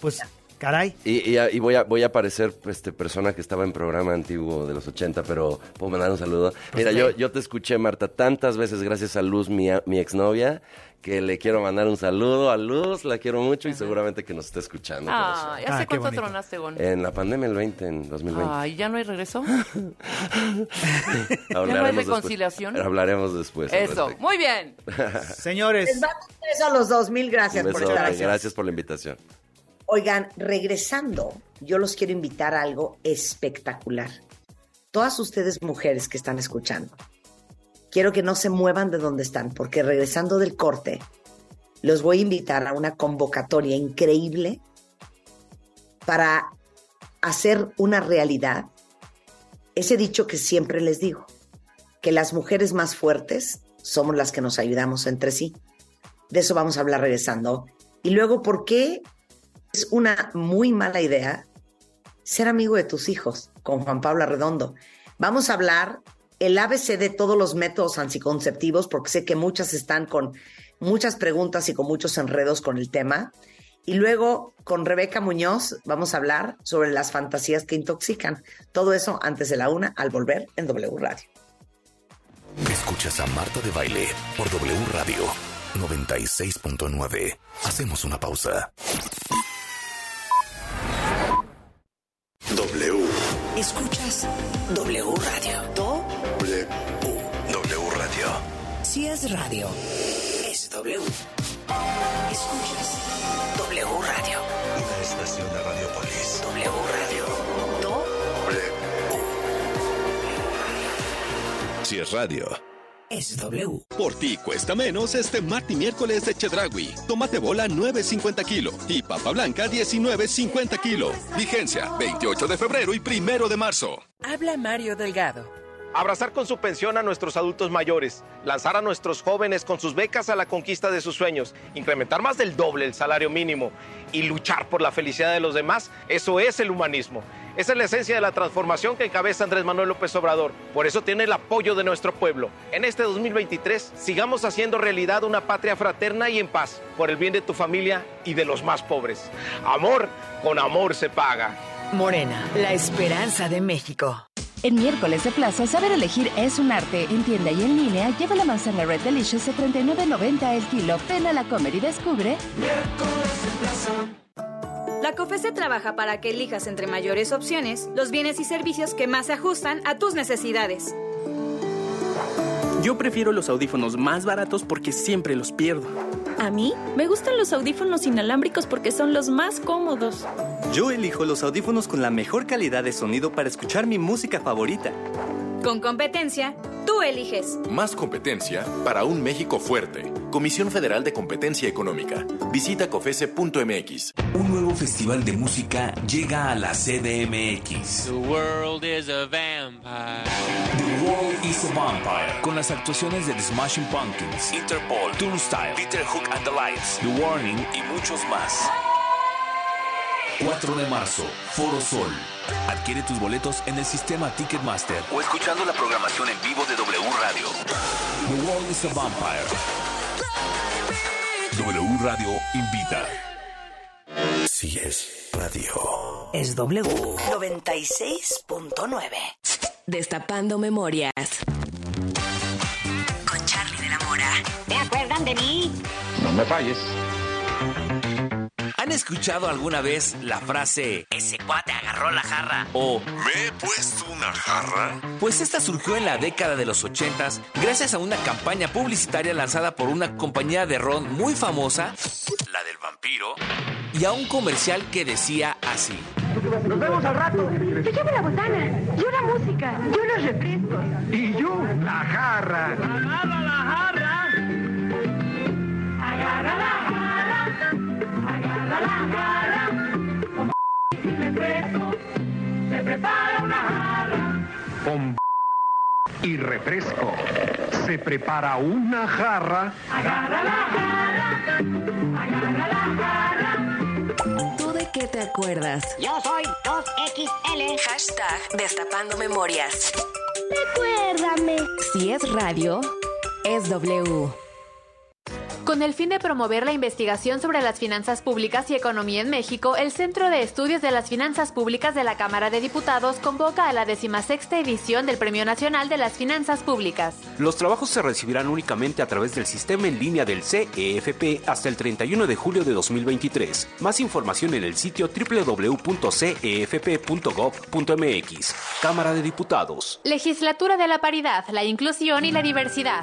pues, caray. Y, y, y voy a voy a parecer este, persona que estaba en programa antiguo de los ochenta, pero puedo mandar un saludo. Mira, yo, yo te escuché, Marta, tantas veces, gracias a Luz, mi, mi exnovia, que le quiero mandar un saludo a Luz, la quiero mucho y seguramente que nos está escuchando. Ah, ¿ya hace ah, cuánto tronaste, Gon? En la pandemia, el veinte, en dos mil veinte. Ah, ¿y ya no hay regreso? ¿Ya no hay reconciliación? Después. Hablaremos después. Eso, muy bien. Señores. Les mando un beso a los dos, mil gracias beso, por estar aquí. Gracias por la invitación. Oigan, regresando, yo los quiero invitar a algo espectacular. Todas ustedes mujeres que están escuchando, quiero que no se muevan de donde están, porque regresando del corte, los voy a invitar a una convocatoria increíble para hacer una realidad ese dicho que siempre les digo, que las mujeres más fuertes somos las que nos ayudamos entre sí. De eso vamos a hablar regresando. Y luego, ¿por qué es una muy mala idea ser amigo de tus hijos? Con Juan Pablo Arredondo. Vamos a hablar... el A B C de todos los métodos anticonceptivos, porque sé que muchas están con muchas preguntas y con muchos enredos con el tema. Y luego con Rebeca Muñoz vamos a hablar sobre las fantasías que intoxican. Todo eso antes de la una, al volver en W Radio. Escuchas a Marta de Baile por W Radio noventa y seis punto nueve. Hacemos una pausa. W. Escuchas W Radio. Do W. W Radio. Si es radio, es W. Escuchas W Radio. Una estación de Radiopolis. W Radio. Do W. Si es radio, es W. Por ti cuesta menos este martes y miércoles de Chedraui. Tomate bola nueve cincuenta kilo y papa blanca diecinueve cincuenta kilo. Vigencia veintiocho de febrero y primero de marzo. Habla Mario Delgado. Abrazar con su pensión a nuestros adultos mayores, lanzar a nuestros jóvenes con sus becas a la conquista de sus sueños, incrementar más del doble el salario mínimo y luchar por la felicidad de los demás, eso es el humanismo. Esa es la esencia de la transformación que encabeza Andrés Manuel López Obrador. Por eso tiene el apoyo de nuestro pueblo. En este dos mil veintitrés, sigamos haciendo realidad una patria fraterna y en paz, por el bien de tu familia y de los más pobres. Amor con amor se paga. Morena, la esperanza de México. En miércoles de plaza, saber elegir es un arte. En tienda y en línea, lleva la manzana Red Delicious a treinta y nueve noventa el kilo. Ven a la Comer y descubre miércoles de plaza. La COFESE trabaja para que elijas entre mayores opciones los bienes y servicios que más se ajustan a tus necesidades. Yo prefiero los audífonos más baratos porque siempre los pierdo. A mí me gustan los audífonos inalámbricos porque son los más cómodos. Yo elijo los audífonos con la mejor calidad de sonido para escuchar mi música favorita. Con competencia, tú eliges. Más competencia para un México fuerte. Comisión Federal de Competencia Económica. Visita cofese punto m x. Un nuevo festival de música llega a la C D M X. The world is a vampire. The world is a vampire. Con las actuaciones de The Smashing Pumpkins, Interpol, Tool, Peter Hook and the Lights, The Warning y muchos más. cuatro de marzo, Foro Sol. Adquiere tus boletos en el sistema Ticketmaster o escuchando la programación en vivo de W Radio. The World is a Vampire. W Radio invita. Si es radio. Es W noventa y seis punto nueve. Destapando memorias. Con Charlie de la Mora. ¿Te acuerdan de mí? No me falles. ¿Han escuchado alguna vez la frase "ese cuate agarró la jarra" o "me he puesto una jarra"? Pues esta surgió en la década de los ochentas gracias a una campaña publicitaria lanzada por una compañía de ron muy famosa, la del vampiro, y a un comercial que decía así: nos vemos al rato. Yo llevo la botana, yo la música, yo los refrescos. Y yo la jarra. Agarra la jarra. Agarra la jarra. Se prepara una jarra. Con y refresco se prepara una jarra. Agarra la jarra. Agarra la jarra. ¿Tú de qué te acuerdas? Yo soy dos equis ele. Hashtag Destapando Memorias. Recuérdame. Si es radio, es W. Con el fin de promover la investigación sobre las finanzas públicas y economía en México, el Centro de Estudios de las Finanzas Públicas de la Cámara de Diputados convoca a la decimosexta edición del Premio Nacional de las Finanzas Públicas. Los trabajos se recibirán únicamente a través del sistema en línea del C E F P hasta el treinta y uno de julio de dos mil veintitrés. Más información en el sitio doble u doble u doble u punto c e f p punto gob punto m x. Cámara de Diputados. Legislatura de la Paridad, la Inclusión y la Diversidad.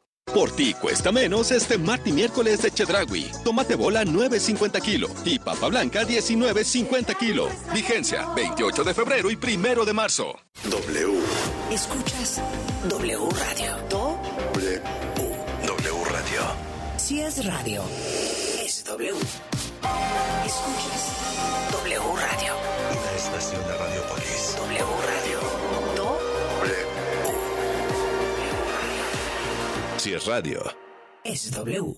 Por ti cuesta menos este martes y miércoles de Chedraui. Tomate bola nueve cincuenta kilo y papa blanca diecinueve cincuenta kilo. Vigencia veintiocho de febrero y primero de marzo. W. ¿Escuchas W Radio? W. W Radio. Si es radio, es W. ¿Escuchas W Radio? Una estación de Radiopolis. W Radio. Si es radio, es W.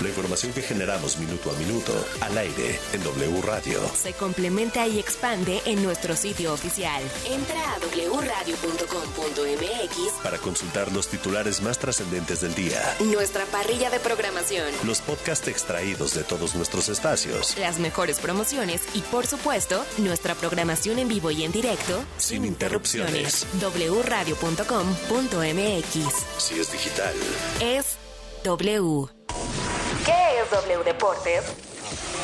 La información que generamos minuto a minuto al aire en W Radio se complementa y expande en nuestro sitio oficial. Entra a doble u radio punto com punto m x para consultar los titulares más trascendentes del día, nuestra parrilla de programación, los podcasts extraídos de todos nuestros espacios, las mejores promociones y, por supuesto, nuestra programación en vivo y en directo sin interrupciones. doble u radio punto com punto m x. Si es digital, es W. ¿Qué es W Deportes?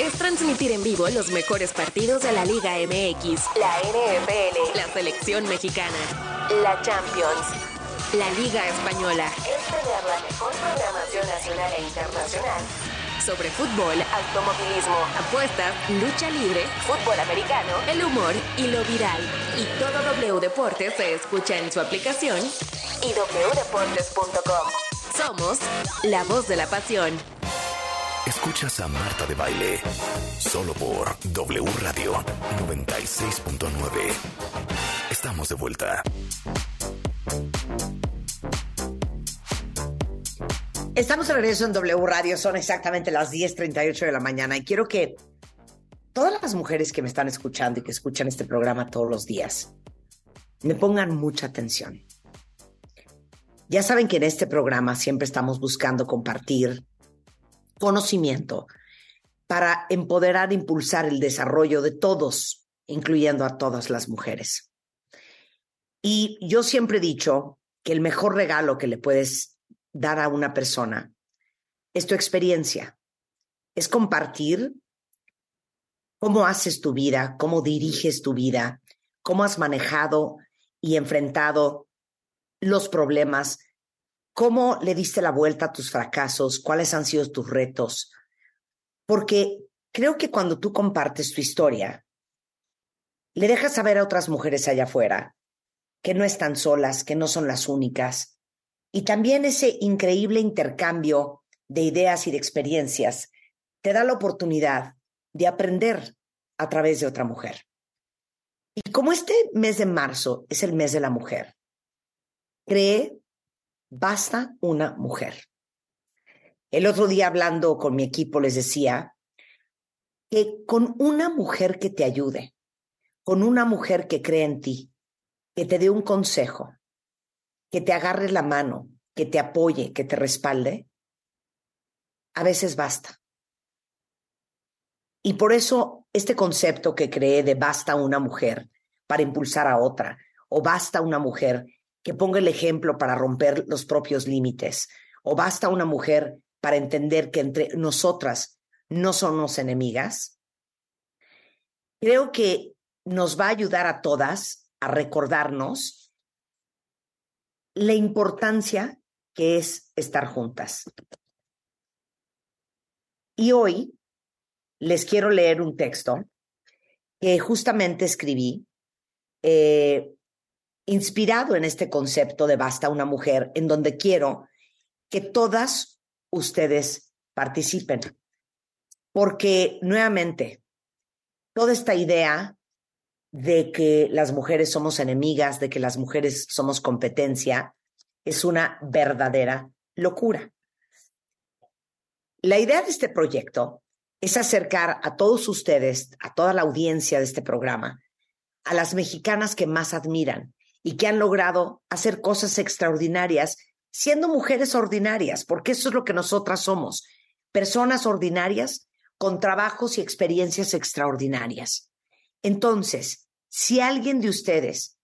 Es transmitir en vivo los mejores partidos de la Liga M X, la N F L, la Selección Mexicana, la Champions, la Liga Española. Es tener la mejor programación nacional e internacional sobre fútbol, automovilismo, apuestas, lucha libre, fútbol americano, el humor y lo viral. Y todo W Deportes se escucha en su aplicación y doble u deportes punto com. Somos la voz de la pasión. Escuchas a Marta de Baile, solo por W Radio noventa y seis punto nueve. Estamos de vuelta. Estamos de regreso en W Radio, son exactamente las diez treinta y ocho de la mañana y quiero que todas las mujeres que me están escuchando y que escuchan este programa todos los días me pongan mucha atención. Ya saben que en este programa siempre estamos buscando compartir conocimiento para empoderar e impulsar el desarrollo de todos, incluyendo a todas las mujeres. Y yo siempre he dicho que el mejor regalo que le puedes dar a una persona es tu experiencia, es compartir cómo haces tu vida, cómo diriges tu vida, cómo has manejado y enfrentado los problemas, cómo le diste la vuelta a tus fracasos, cuáles han sido tus retos. Porque creo que cuando tú compartes tu historia, le dejas saber a otras mujeres allá afuera que no están solas, que no son las únicas. Y también ese increíble intercambio de ideas y de experiencias te da la oportunidad de aprender a través de otra mujer. Y como este mes de marzo es el mes de la mujer, cree, basta una mujer. El otro día hablando con mi equipo les decía que con una mujer que te ayude, con una mujer que cree en ti, que te dé un consejo, que te agarre la mano, que te apoye, que te respalde, a veces basta. Y por eso este concepto que creé de basta una mujer para impulsar a otra, o basta una mujer que ponga el ejemplo para romper los propios límites, o basta una mujer para entender que entre nosotras no somos enemigas, creo que nos va a ayudar a todas a recordarnos la importancia que es estar juntas. Y hoy les quiero leer un texto que justamente escribí eh, inspirado en este concepto de basta una mujer, en donde quiero que todas ustedes participen. Porque, nuevamente, toda esta idea de que las mujeres somos enemigas, de que las mujeres somos competencia, es una verdadera locura. La idea de este proyecto es acercar a todos ustedes, a toda la audiencia de este programa, a las mexicanas que más admiran y que han logrado hacer cosas extraordinarias siendo mujeres ordinarias, porque eso es lo que nosotras somos, personas ordinarias con trabajos y experiencias extraordinarias. Entonces, si alguien de ustedes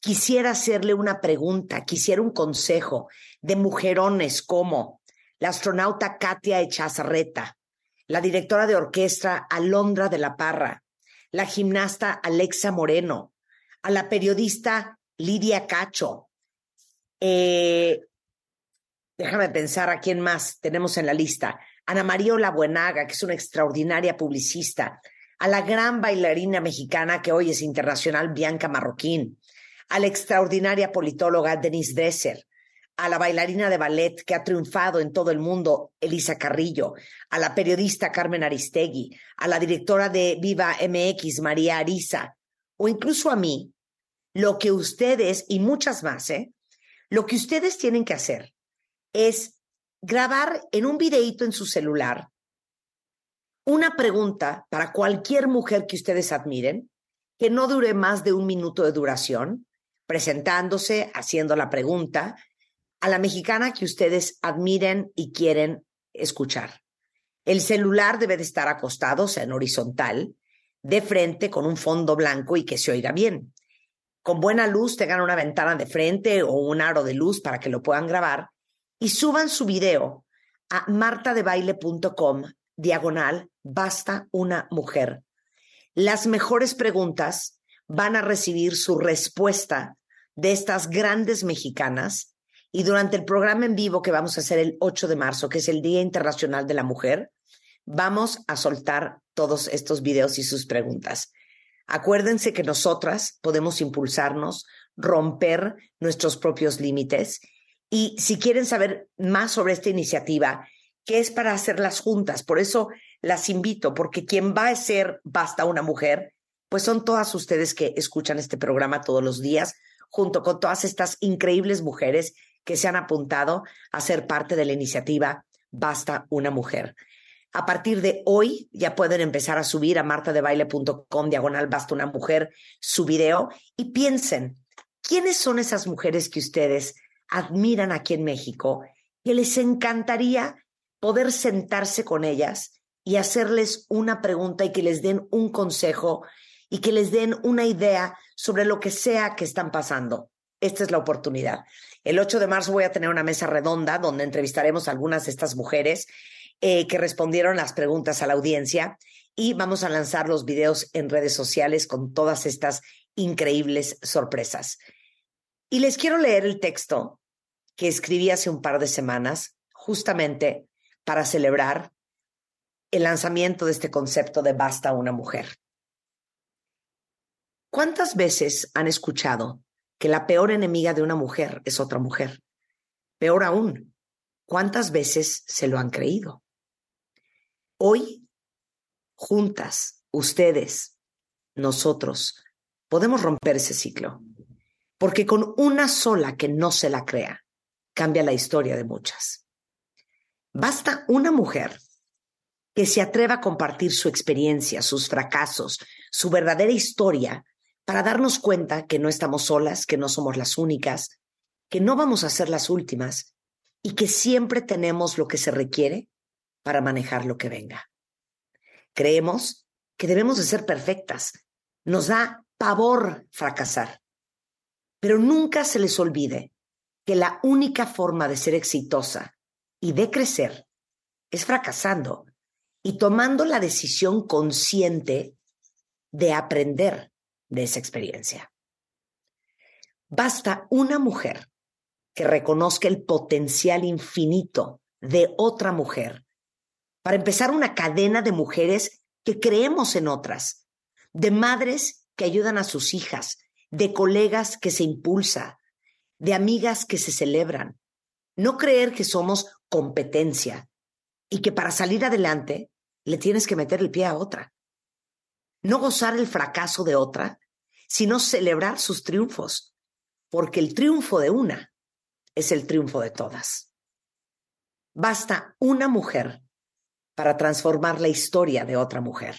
quisiera hacerle una pregunta, quisiera un consejo de mujerones como la astronauta Katia Echazarreta, la directora de orquesta Alondra de la Parra, la gimnasta Alexa Moreno, a la periodista Lidia Cacho, eh, déjame pensar a quién más tenemos en la lista, Ana María Olabuenaga, que es una extraordinaria publicista, a la gran bailarina mexicana que hoy es internacional Bianca Marroquín, a la extraordinaria politóloga Denise Dresser, a la bailarina de ballet que ha triunfado en todo el mundo, Elisa Carrillo, a la periodista Carmen Aristegui, a la directora de Viva M X, María Ariza, o incluso a mí, lo que ustedes, y muchas más, ¿eh? Lo que ustedes tienen que hacer es grabar en un videíto en su celular una pregunta para cualquier mujer que ustedes admiren, que no dure más de un minuto de duración, presentándose, haciendo la pregunta a la mexicana que ustedes admiren y quieren escuchar. El celular debe de estar acostado, o sea, en horizontal, de frente con un fondo blanco y que se oiga bien. Con buena luz tengan una ventana de frente o un aro de luz para que lo puedan grabar y suban su video a martadebaile.com diagonal basta una mujer. Las mejores preguntas van a recibir su respuesta de estas grandes mexicanas. Y durante el programa en vivo que vamos a hacer el ocho de marzo, que es el Día Internacional de la Mujer, vamos a soltar todos estos videos y sus preguntas. Acuérdense que nosotras podemos impulsarnos, romper nuestros propios límites. Y si quieren saber más sobre esta iniciativa, que es para hacerlas juntas, por eso las invito, porque quien va a ser basta una mujer, pues son todas ustedes que escuchan este programa todos los días, junto con todas estas increíbles mujeres que se han apuntado a ser parte de la iniciativa Basta una Mujer. A partir de hoy ya pueden empezar a subir a martadebaile.com diagonal Basta una Mujer su video y piensen, ¿quiénes son esas mujeres que ustedes admiran aquí en México que les encantaría poder sentarse con ellas y hacerles una pregunta y que les den un consejo y que les den una idea sobre lo que sea que están pasando? Esta es la oportunidad. El ocho de marzo voy a tener una mesa redonda donde entrevistaremos a algunas de estas mujeres eh, que respondieron las preguntas a la audiencia y vamos a lanzar los videos en redes sociales con todas estas increíbles sorpresas. Y les quiero leer el texto que escribí hace un par de semanas justamente para celebrar el lanzamiento de este concepto de Basta una Mujer. ¿Cuántas veces han escuchado que la peor enemiga de una mujer es otra mujer? Peor aún, ¿cuántas veces se lo han creído? Hoy, juntas, ustedes, nosotros, podemos romper ese ciclo, porque con una sola que no se la crea, cambia la historia de muchas. Basta una mujer que se atreva a compartir su experiencia, sus fracasos, su verdadera historia, para darnos cuenta que no estamos solas, que no somos las únicas, que no vamos a ser las últimas y que siempre tenemos lo que se requiere para manejar lo que venga. Creemos que debemos de ser perfectas. Nos da pavor fracasar. Pero nunca se les olvide que la única forma de ser exitosa y de crecer es fracasando y tomando la decisión consciente de aprender de esa experiencia. Basta una mujer que reconozca el potencial infinito de otra mujer para empezar una cadena de mujeres que creemos en otras, de madres que ayudan a sus hijas, de colegas que se impulsan, de amigas que se celebran. No creer que somos competencia y que para salir adelante le tienes que meter el pie a otra. No gozar el fracaso de otra, sino celebrar sus triunfos, porque el triunfo de una es el triunfo de todas. Basta una mujer para transformar la historia de otra mujer.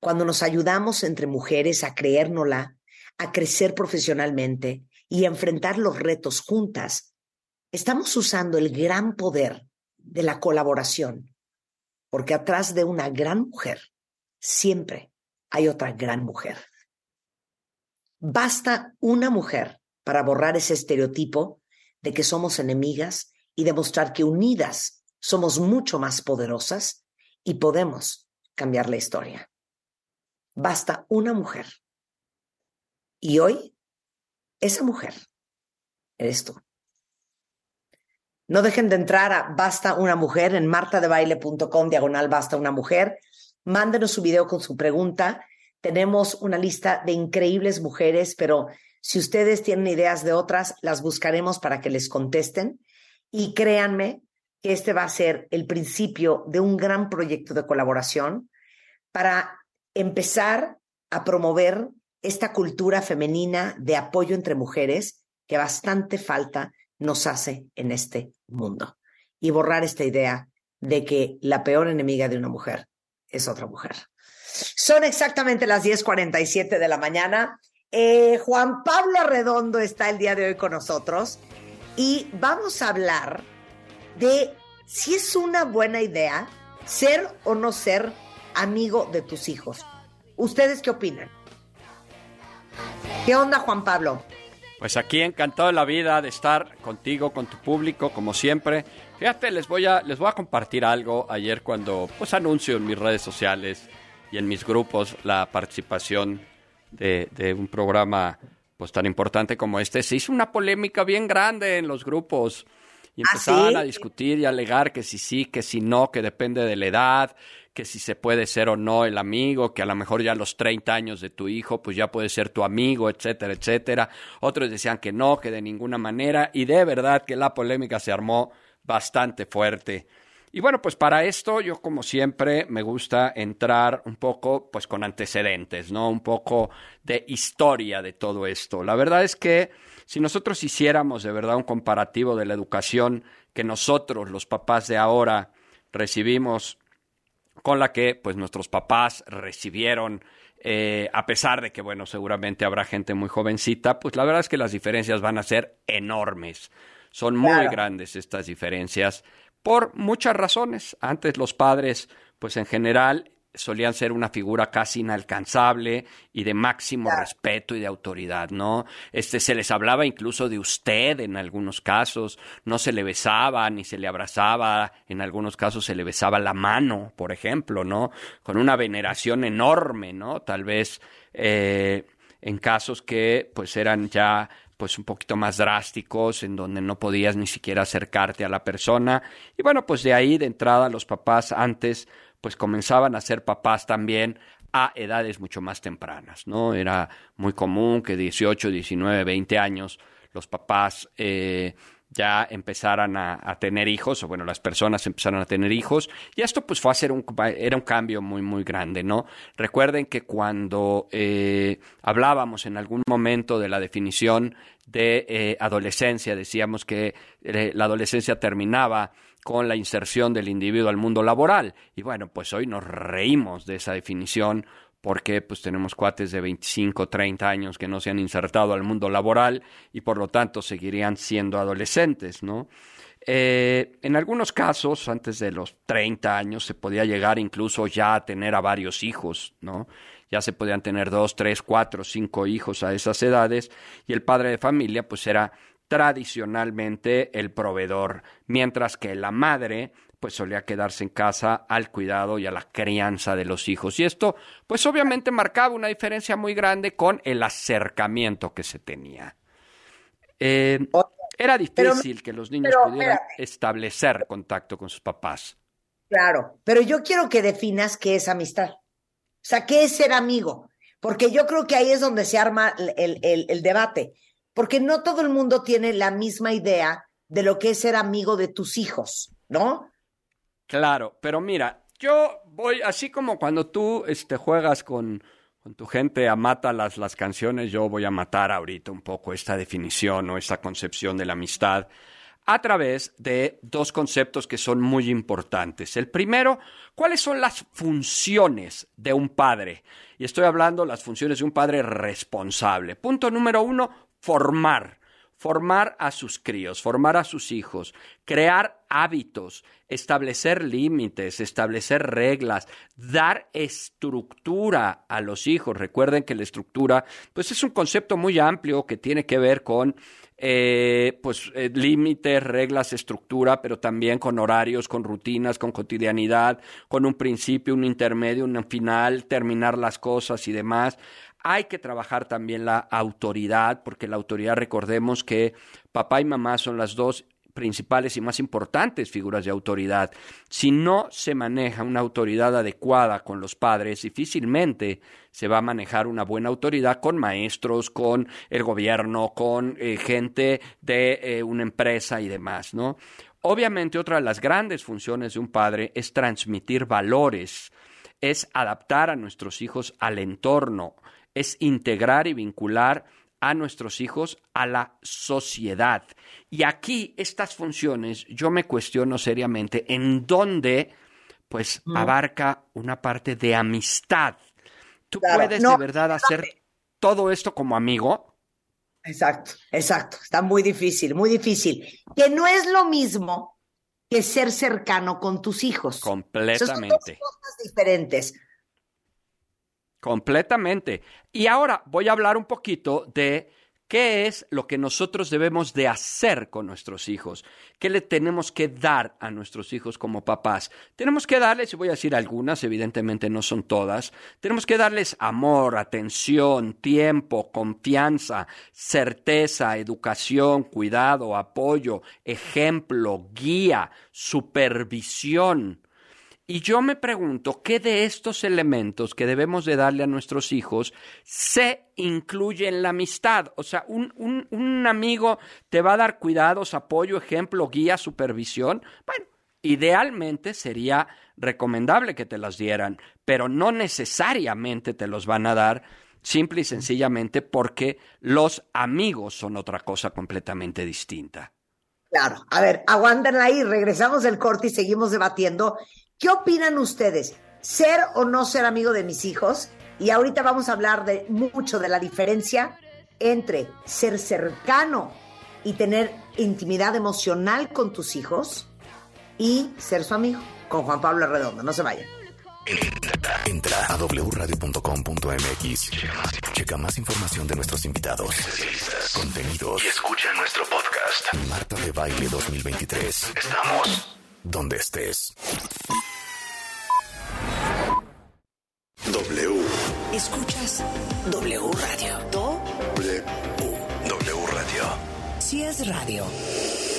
Cuando nos ayudamos entre mujeres a creérnosla, a crecer profesionalmente y a enfrentar los retos juntas, estamos usando el gran poder de la colaboración, porque atrás de una gran mujer siempre hay otra gran mujer. Basta una mujer para borrar ese estereotipo de que somos enemigas y demostrar que unidas somos mucho más poderosas y podemos cambiar la historia. Basta una mujer. Y hoy, esa mujer eres tú. No dejen de entrar a Basta una Mujer en martadebaile.com diagonal Basta una Mujer. Mándenos su video con su pregunta. Tenemos una lista de increíbles mujeres, pero si ustedes tienen ideas de otras, las buscaremos para que les contesten. Y créanme que este va a ser el principio de un gran proyecto de colaboración para empezar a promover esta cultura femenina de apoyo entre mujeres que bastante falta nos hace en este mundo. Y borrar esta idea de que la peor enemiga de una mujer es otra mujer. Son exactamente las diez cuarenta y siete de la mañana. Eh, Juan Pablo Arredondo está el día de hoy con nosotros y vamos a hablar de si es una buena idea ser o no ser amigo de tus hijos. ¿Ustedes qué opinan? ¿Qué onda, Juan Pablo? Pues aquí encantado de la vida de estar contigo, con tu público, como siempre. Fíjate, les voy a, les voy a compartir algo ayer cuando pues anuncio en mis redes sociales y en mis grupos la participación de, de un programa pues tan importante como este. Se hizo una polémica bien grande en los grupos y empezaban ¿Ah, sí? a discutir y a alegar que si sí, que si no, que depende de la edad, que si se puede ser o no el amigo, que a lo mejor ya a los treinta años de tu hijo pues ya puede ser tu amigo, etcétera, etcétera. Otros decían que no, que de ninguna manera, y de verdad que la polémica se armó bastante fuerte. Y bueno, pues para esto yo, como siempre, me gusta entrar un poco pues con antecedentes, ¿no? Un poco de historia de todo esto. La verdad es que Si nosotros hiciéramos de verdad un comparativo de la educación que nosotros, los papás de ahora, recibimos con la que pues nuestros papás recibieron, eh, a pesar de que, bueno, seguramente habrá gente muy jovencita, pues la verdad es que las diferencias van a ser enormes. Son muy claro. grandes estas diferencias por muchas razones. Antes los padres, pues en general, solían ser una figura casi inalcanzable y de máximo claro. respeto y de autoridad, ¿no? Este, se les hablaba incluso de usted en algunos casos, no se le besaba ni se le abrazaba, en algunos casos se le besaba la mano, por ejemplo, ¿no? Con una veneración enorme, ¿no? Tal vez eh, en casos que pues eran ya pues un poquito más drásticos, en donde no podías ni siquiera acercarte a la persona. Y bueno, pues de ahí de entrada los papás antes pues comenzaban a ser papás también a edades mucho más tempranas, ¿no? Era muy común que dieciocho, diecinueve, veinte años los papás eh, ya empezaran a, a tener hijos, o bueno, las personas empezaron a tener hijos, y esto pues fue a ser un, era un cambio muy, muy grande, ¿no? Recuerden que cuando eh, hablábamos en algún momento de la definición de eh, adolescencia, decíamos que eh, la adolescencia terminaba con la inserción del individuo al mundo laboral. Y bueno, pues hoy nos reímos de esa definición porque pues tenemos cuates de veinticinco, treinta años que no se han insertado al mundo laboral y por lo tanto seguirían siendo adolescentes, ¿no? Eh, en algunos casos, antes de los treinta años, se podía llegar incluso ya a tener a varios hijos, ¿no? Ya se podían tener dos, tres, cuatro, cinco hijos a esas edades y el padre de familia pues era tradicionalmente el proveedor, mientras que la madre pues solía quedarse en casa al cuidado y a la crianza de los hijos. Y esto pues obviamente marcaba una diferencia muy grande con el acercamiento que se tenía. Eh, era difícil pero, que los niños pero, pudieran espérate. establecer contacto con sus papás. Claro, pero yo quiero que definas qué es amistad. O sea, qué es ser amigo, porque yo creo que ahí es donde se arma el, el, el debate. Porque no todo el mundo tiene la misma idea de lo que es ser amigo de tus hijos, ¿no? Claro, pero mira, yo voy, así como cuando tú este, juegas con, con tu gente a matar las, las canciones, yo voy a matar ahorita un poco esta definición o esta concepción de la amistad a través de dos conceptos que son muy importantes. El primero, ¿cuáles son las funciones de un padre? Y estoy hablando las funciones de un padre responsable. Punto número uno, Formar, formar a sus críos, formar a sus hijos, crear hábitos, establecer límites, establecer reglas, dar estructura a los hijos. Recuerden que la estructura, pues es un concepto muy amplio que tiene que ver con eh, pues, eh, límites, reglas, estructura, pero también con horarios, con rutinas, con cotidianidad, con un principio, un intermedio, un final, terminar las cosas y demás. Hay que trabajar también la autoridad, porque la autoridad, recordemos que papá y mamá son las dos principales y más importantes figuras de autoridad. Si no se maneja una autoridad adecuada con los padres, difícilmente se va a manejar una buena autoridad con maestros, con el gobierno, con eh, gente de eh, una empresa y demás, ¿no? Obviamente, otra de las grandes funciones de un padre es transmitir valores, es adaptar a nuestros hijos al entorno, es integrar y vincular a nuestros hijos a la sociedad. Y aquí, estas funciones, yo me cuestiono seriamente en dónde, pues, no. abarca una parte de amistad. ¿Tú claro. puedes no, de verdad hacer no. todo esto como amigo? Exacto, exacto. Está muy difícil, muy difícil. Que no es lo mismo que ser cercano con tus hijos. Completamente. Son dos cosas diferentes. Completamente. Y ahora voy a hablar un poquito de qué es lo que nosotros debemos de hacer con nuestros hijos. ¿Qué le tenemos que dar a nuestros hijos como papás? Tenemos que darles, y voy a decir algunas, evidentemente no son todas, tenemos que darles amor, atención, tiempo, confianza, certeza, educación, cuidado, apoyo, ejemplo, guía, supervisión. Y yo me pregunto, ¿qué de estos elementos que debemos de darle a nuestros hijos se incluye en la amistad? O sea, un, un, un amigo te va a dar cuidados, apoyo, ejemplo, guía, supervisión. Bueno, idealmente sería recomendable que te las dieran, pero no necesariamente te los van a dar simple y sencillamente porque los amigos son otra cosa completamente distinta. Claro, a ver, aguántenla ahí, regresamos del corte y seguimos debatiendo. ¿Qué opinan ustedes? ¿Ser o no ser amigo de mis hijos? Y ahorita vamos a hablar de mucho de la diferencia entre ser cercano y tener intimidad emocional con tus hijos y ser su amigo, con Juan Pablo Arredondo. No se vayan. Entra, entra a doble u radio punto com punto m x. Checa más, checa más información de nuestros invitados, especialistas, contenidos y escucha nuestro podcast. Marta de Baile dos mil veintitrés. Estamos donde estés. W. Escuchas W Radio. W. W Radio. Si es radio,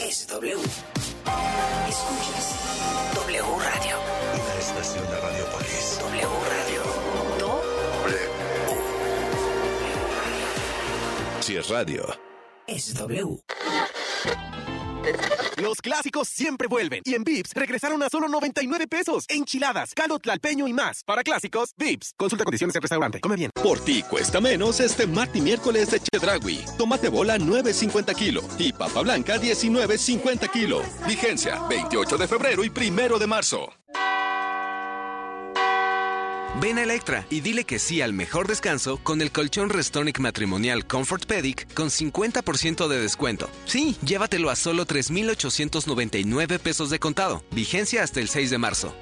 es W. Escuchas W Radio. Una estación de Radiopolis. W Radio. Do. W. Si es radio, es W. Los clásicos siempre vuelven. Y en Vips regresaron a solo noventa y nueve pesos. Enchiladas, caldo tlalpeño y más. Para clásicos, Vips. Consulta condiciones en restaurante. Come bien. Por ti cuesta menos este martes y miércoles de Chedraui. Tomate bola nueve cincuenta kilo. Y papa blanca diecinueve cincuenta kilo. Vigencia veintiocho de febrero y primero de marzo. Ven a Electra y dile que sí al mejor descanso con el colchón Restonic matrimonial Comfort Pedic con cincuenta por ciento de descuento. Sí, llévatelo a solo tres mil ochocientos noventa y nueve pesos de contado. Vigencia hasta el seis de marzo.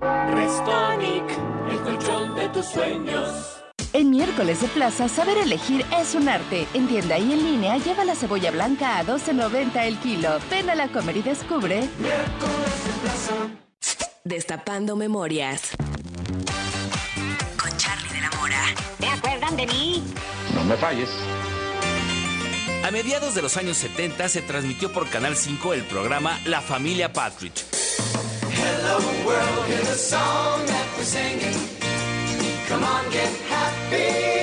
Restonic, el colchón de tus sueños. En miércoles de plaza, saber elegir es un arte. En tienda y en línea, lleva la cebolla blanca a doce noventa el kilo. Ven a la Comer y descubre. Miércoles de plaza. Destapando memorias. ¿Te acuerdan de mí? No me falles. A mediados de los años setenta se transmitió por Canal cinco el programa La Familia Patrick. Hello world is a song that we're singing. Come on, get happy.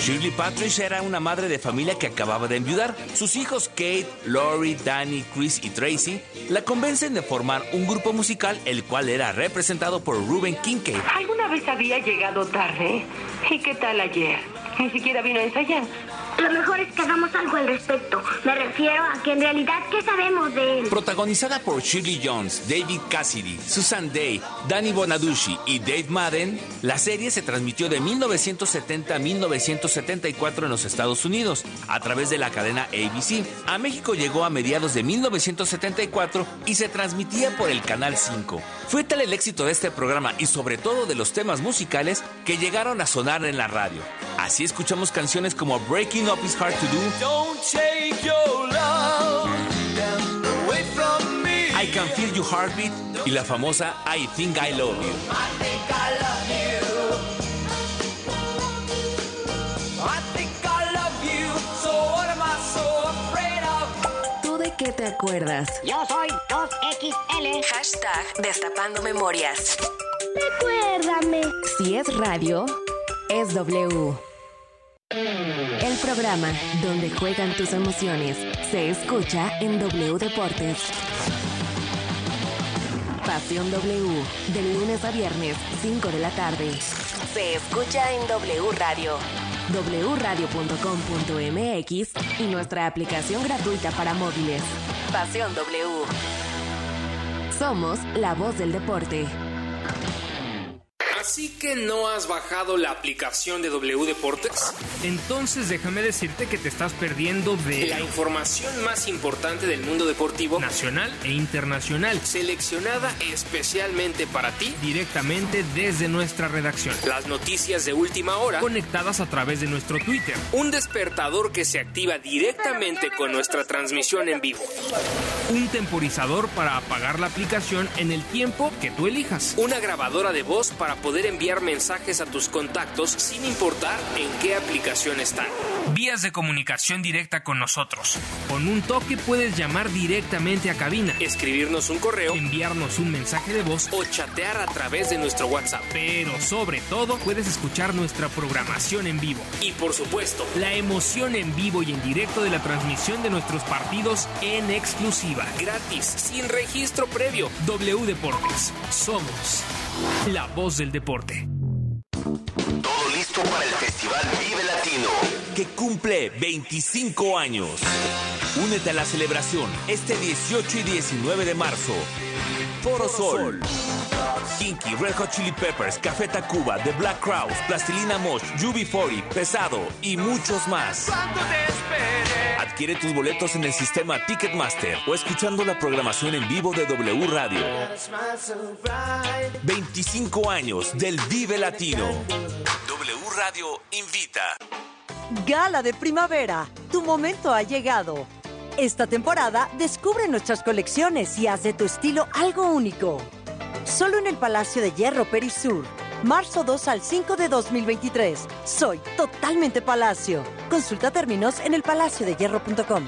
Shirley Patrick era una madre de familia que acababa de enviudar. Sus hijos Kate, Lori, Danny, Chris y Tracy la convencen de formar un grupo musical, el cual era representado por Ruben Kincaid. ¿Alguna vez había llegado tarde? ¿Y qué tal ayer? Ni siquiera vino a ensayar. Lo mejor es que hagamos algo al respecto. Me refiero a que en realidad, ¿qué sabemos de él? Protagonizada por Shirley Jones, David Cassidy, Susan Day, Danny Bonaducci y Dave Madden, la serie se transmitió de mil novecientos setenta a mil novecientos setenta y cuatro en los Estados Unidos, a través de la cadena A B C. A México llegó a mediados de mil novecientos setenta y cuatro y se transmitía por el Canal cinco. Fue tal el éxito de este programa y sobre todo de los temas musicales que llegaron a sonar en la radio. Así escuchamos canciones como Breaking Up Is Hard to Do, Don't Take Your Love Away From Me, I Can Feel Your Heartbeat y la famosa I Think I Love You. I think I love you. I think I love you. So what am I so afraid of? ¿Tú de qué te acuerdas? Yo soy dos equis ele. Hashtag Destapando Memorias. Recuérdame. Si es radio, es W. El programa donde juegan tus emociones se escucha en W Deportes. Pasión W, de lunes a viernes, cinco de la tarde. Se escucha en W Radio, doble u radio punto com punto m x y nuestra aplicación gratuita para móviles. Pasión W. Somos la voz del deporte. ¿Así que no has bajado la aplicación de W Deportes? Entonces déjame decirte que te estás perdiendo de la información más importante del mundo deportivo, nacional e internacional, seleccionada especialmente para ti, directamente desde nuestra redacción. Las noticias de última hora, conectadas a través de nuestro Twitter. Un despertador que se activa directamente con nuestra transmisión en vivo. Un temporizador para apagar la aplicación en el tiempo que tú elijas. Una grabadora de voz para poder enviar mensajes a tus contactos sin importar en qué aplicación están. Vías de comunicación directa con nosotros. Con un toque puedes llamar directamente a cabina, escribirnos un correo, enviarnos un mensaje de voz o chatear a través de nuestro WhatsApp. Pero sobre todo puedes escuchar nuestra programación en vivo. Y por supuesto, la emoción en vivo y en directo de la transmisión de nuestros partidos en exclusiva. Gratis, sin registro previo. W Deportes. Somos la voz del deporte. Todo listo para el festival. que cumple veinticinco años. Únete a la celebración este dieciocho y diecinueve de marzo. Foro Sol. Kinky, Red Hot Chili Peppers, Café Tacuba, The Black Crowes, Plastilina Mosh, U B cuarenta, Pesado y muchos más. Adquiere tus boletos en el sistema Ticketmaster o escuchando la programación en vivo de W Radio. veinticinco años del Vive Latino. W Radio invita. Gala de primavera. Tu momento ha llegado. Esta temporada descubre nuestras colecciones y haz de tu estilo algo único. Solo en el Palacio de Hierro Perisur. marzo dos al cinco de dos mil veintitrés. Soy totalmente Palacio. Consulta términos en el palacio de hierro punto com.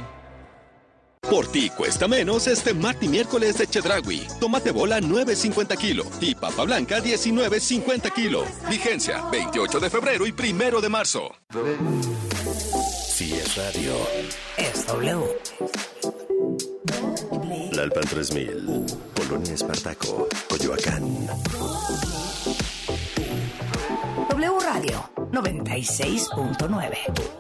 Por ti cuesta menos este martes y miércoles de Chedraui. Tomate bola nueve cincuenta kilo y papa blanca diecinueve cincuenta kilo. Vigencia veintiocho de febrero y primero de marzo. Si es radio, es W. La Alpan tres mil, Polonia Espartaco, Coyoacán. W Radio noventa y seis punto nueve.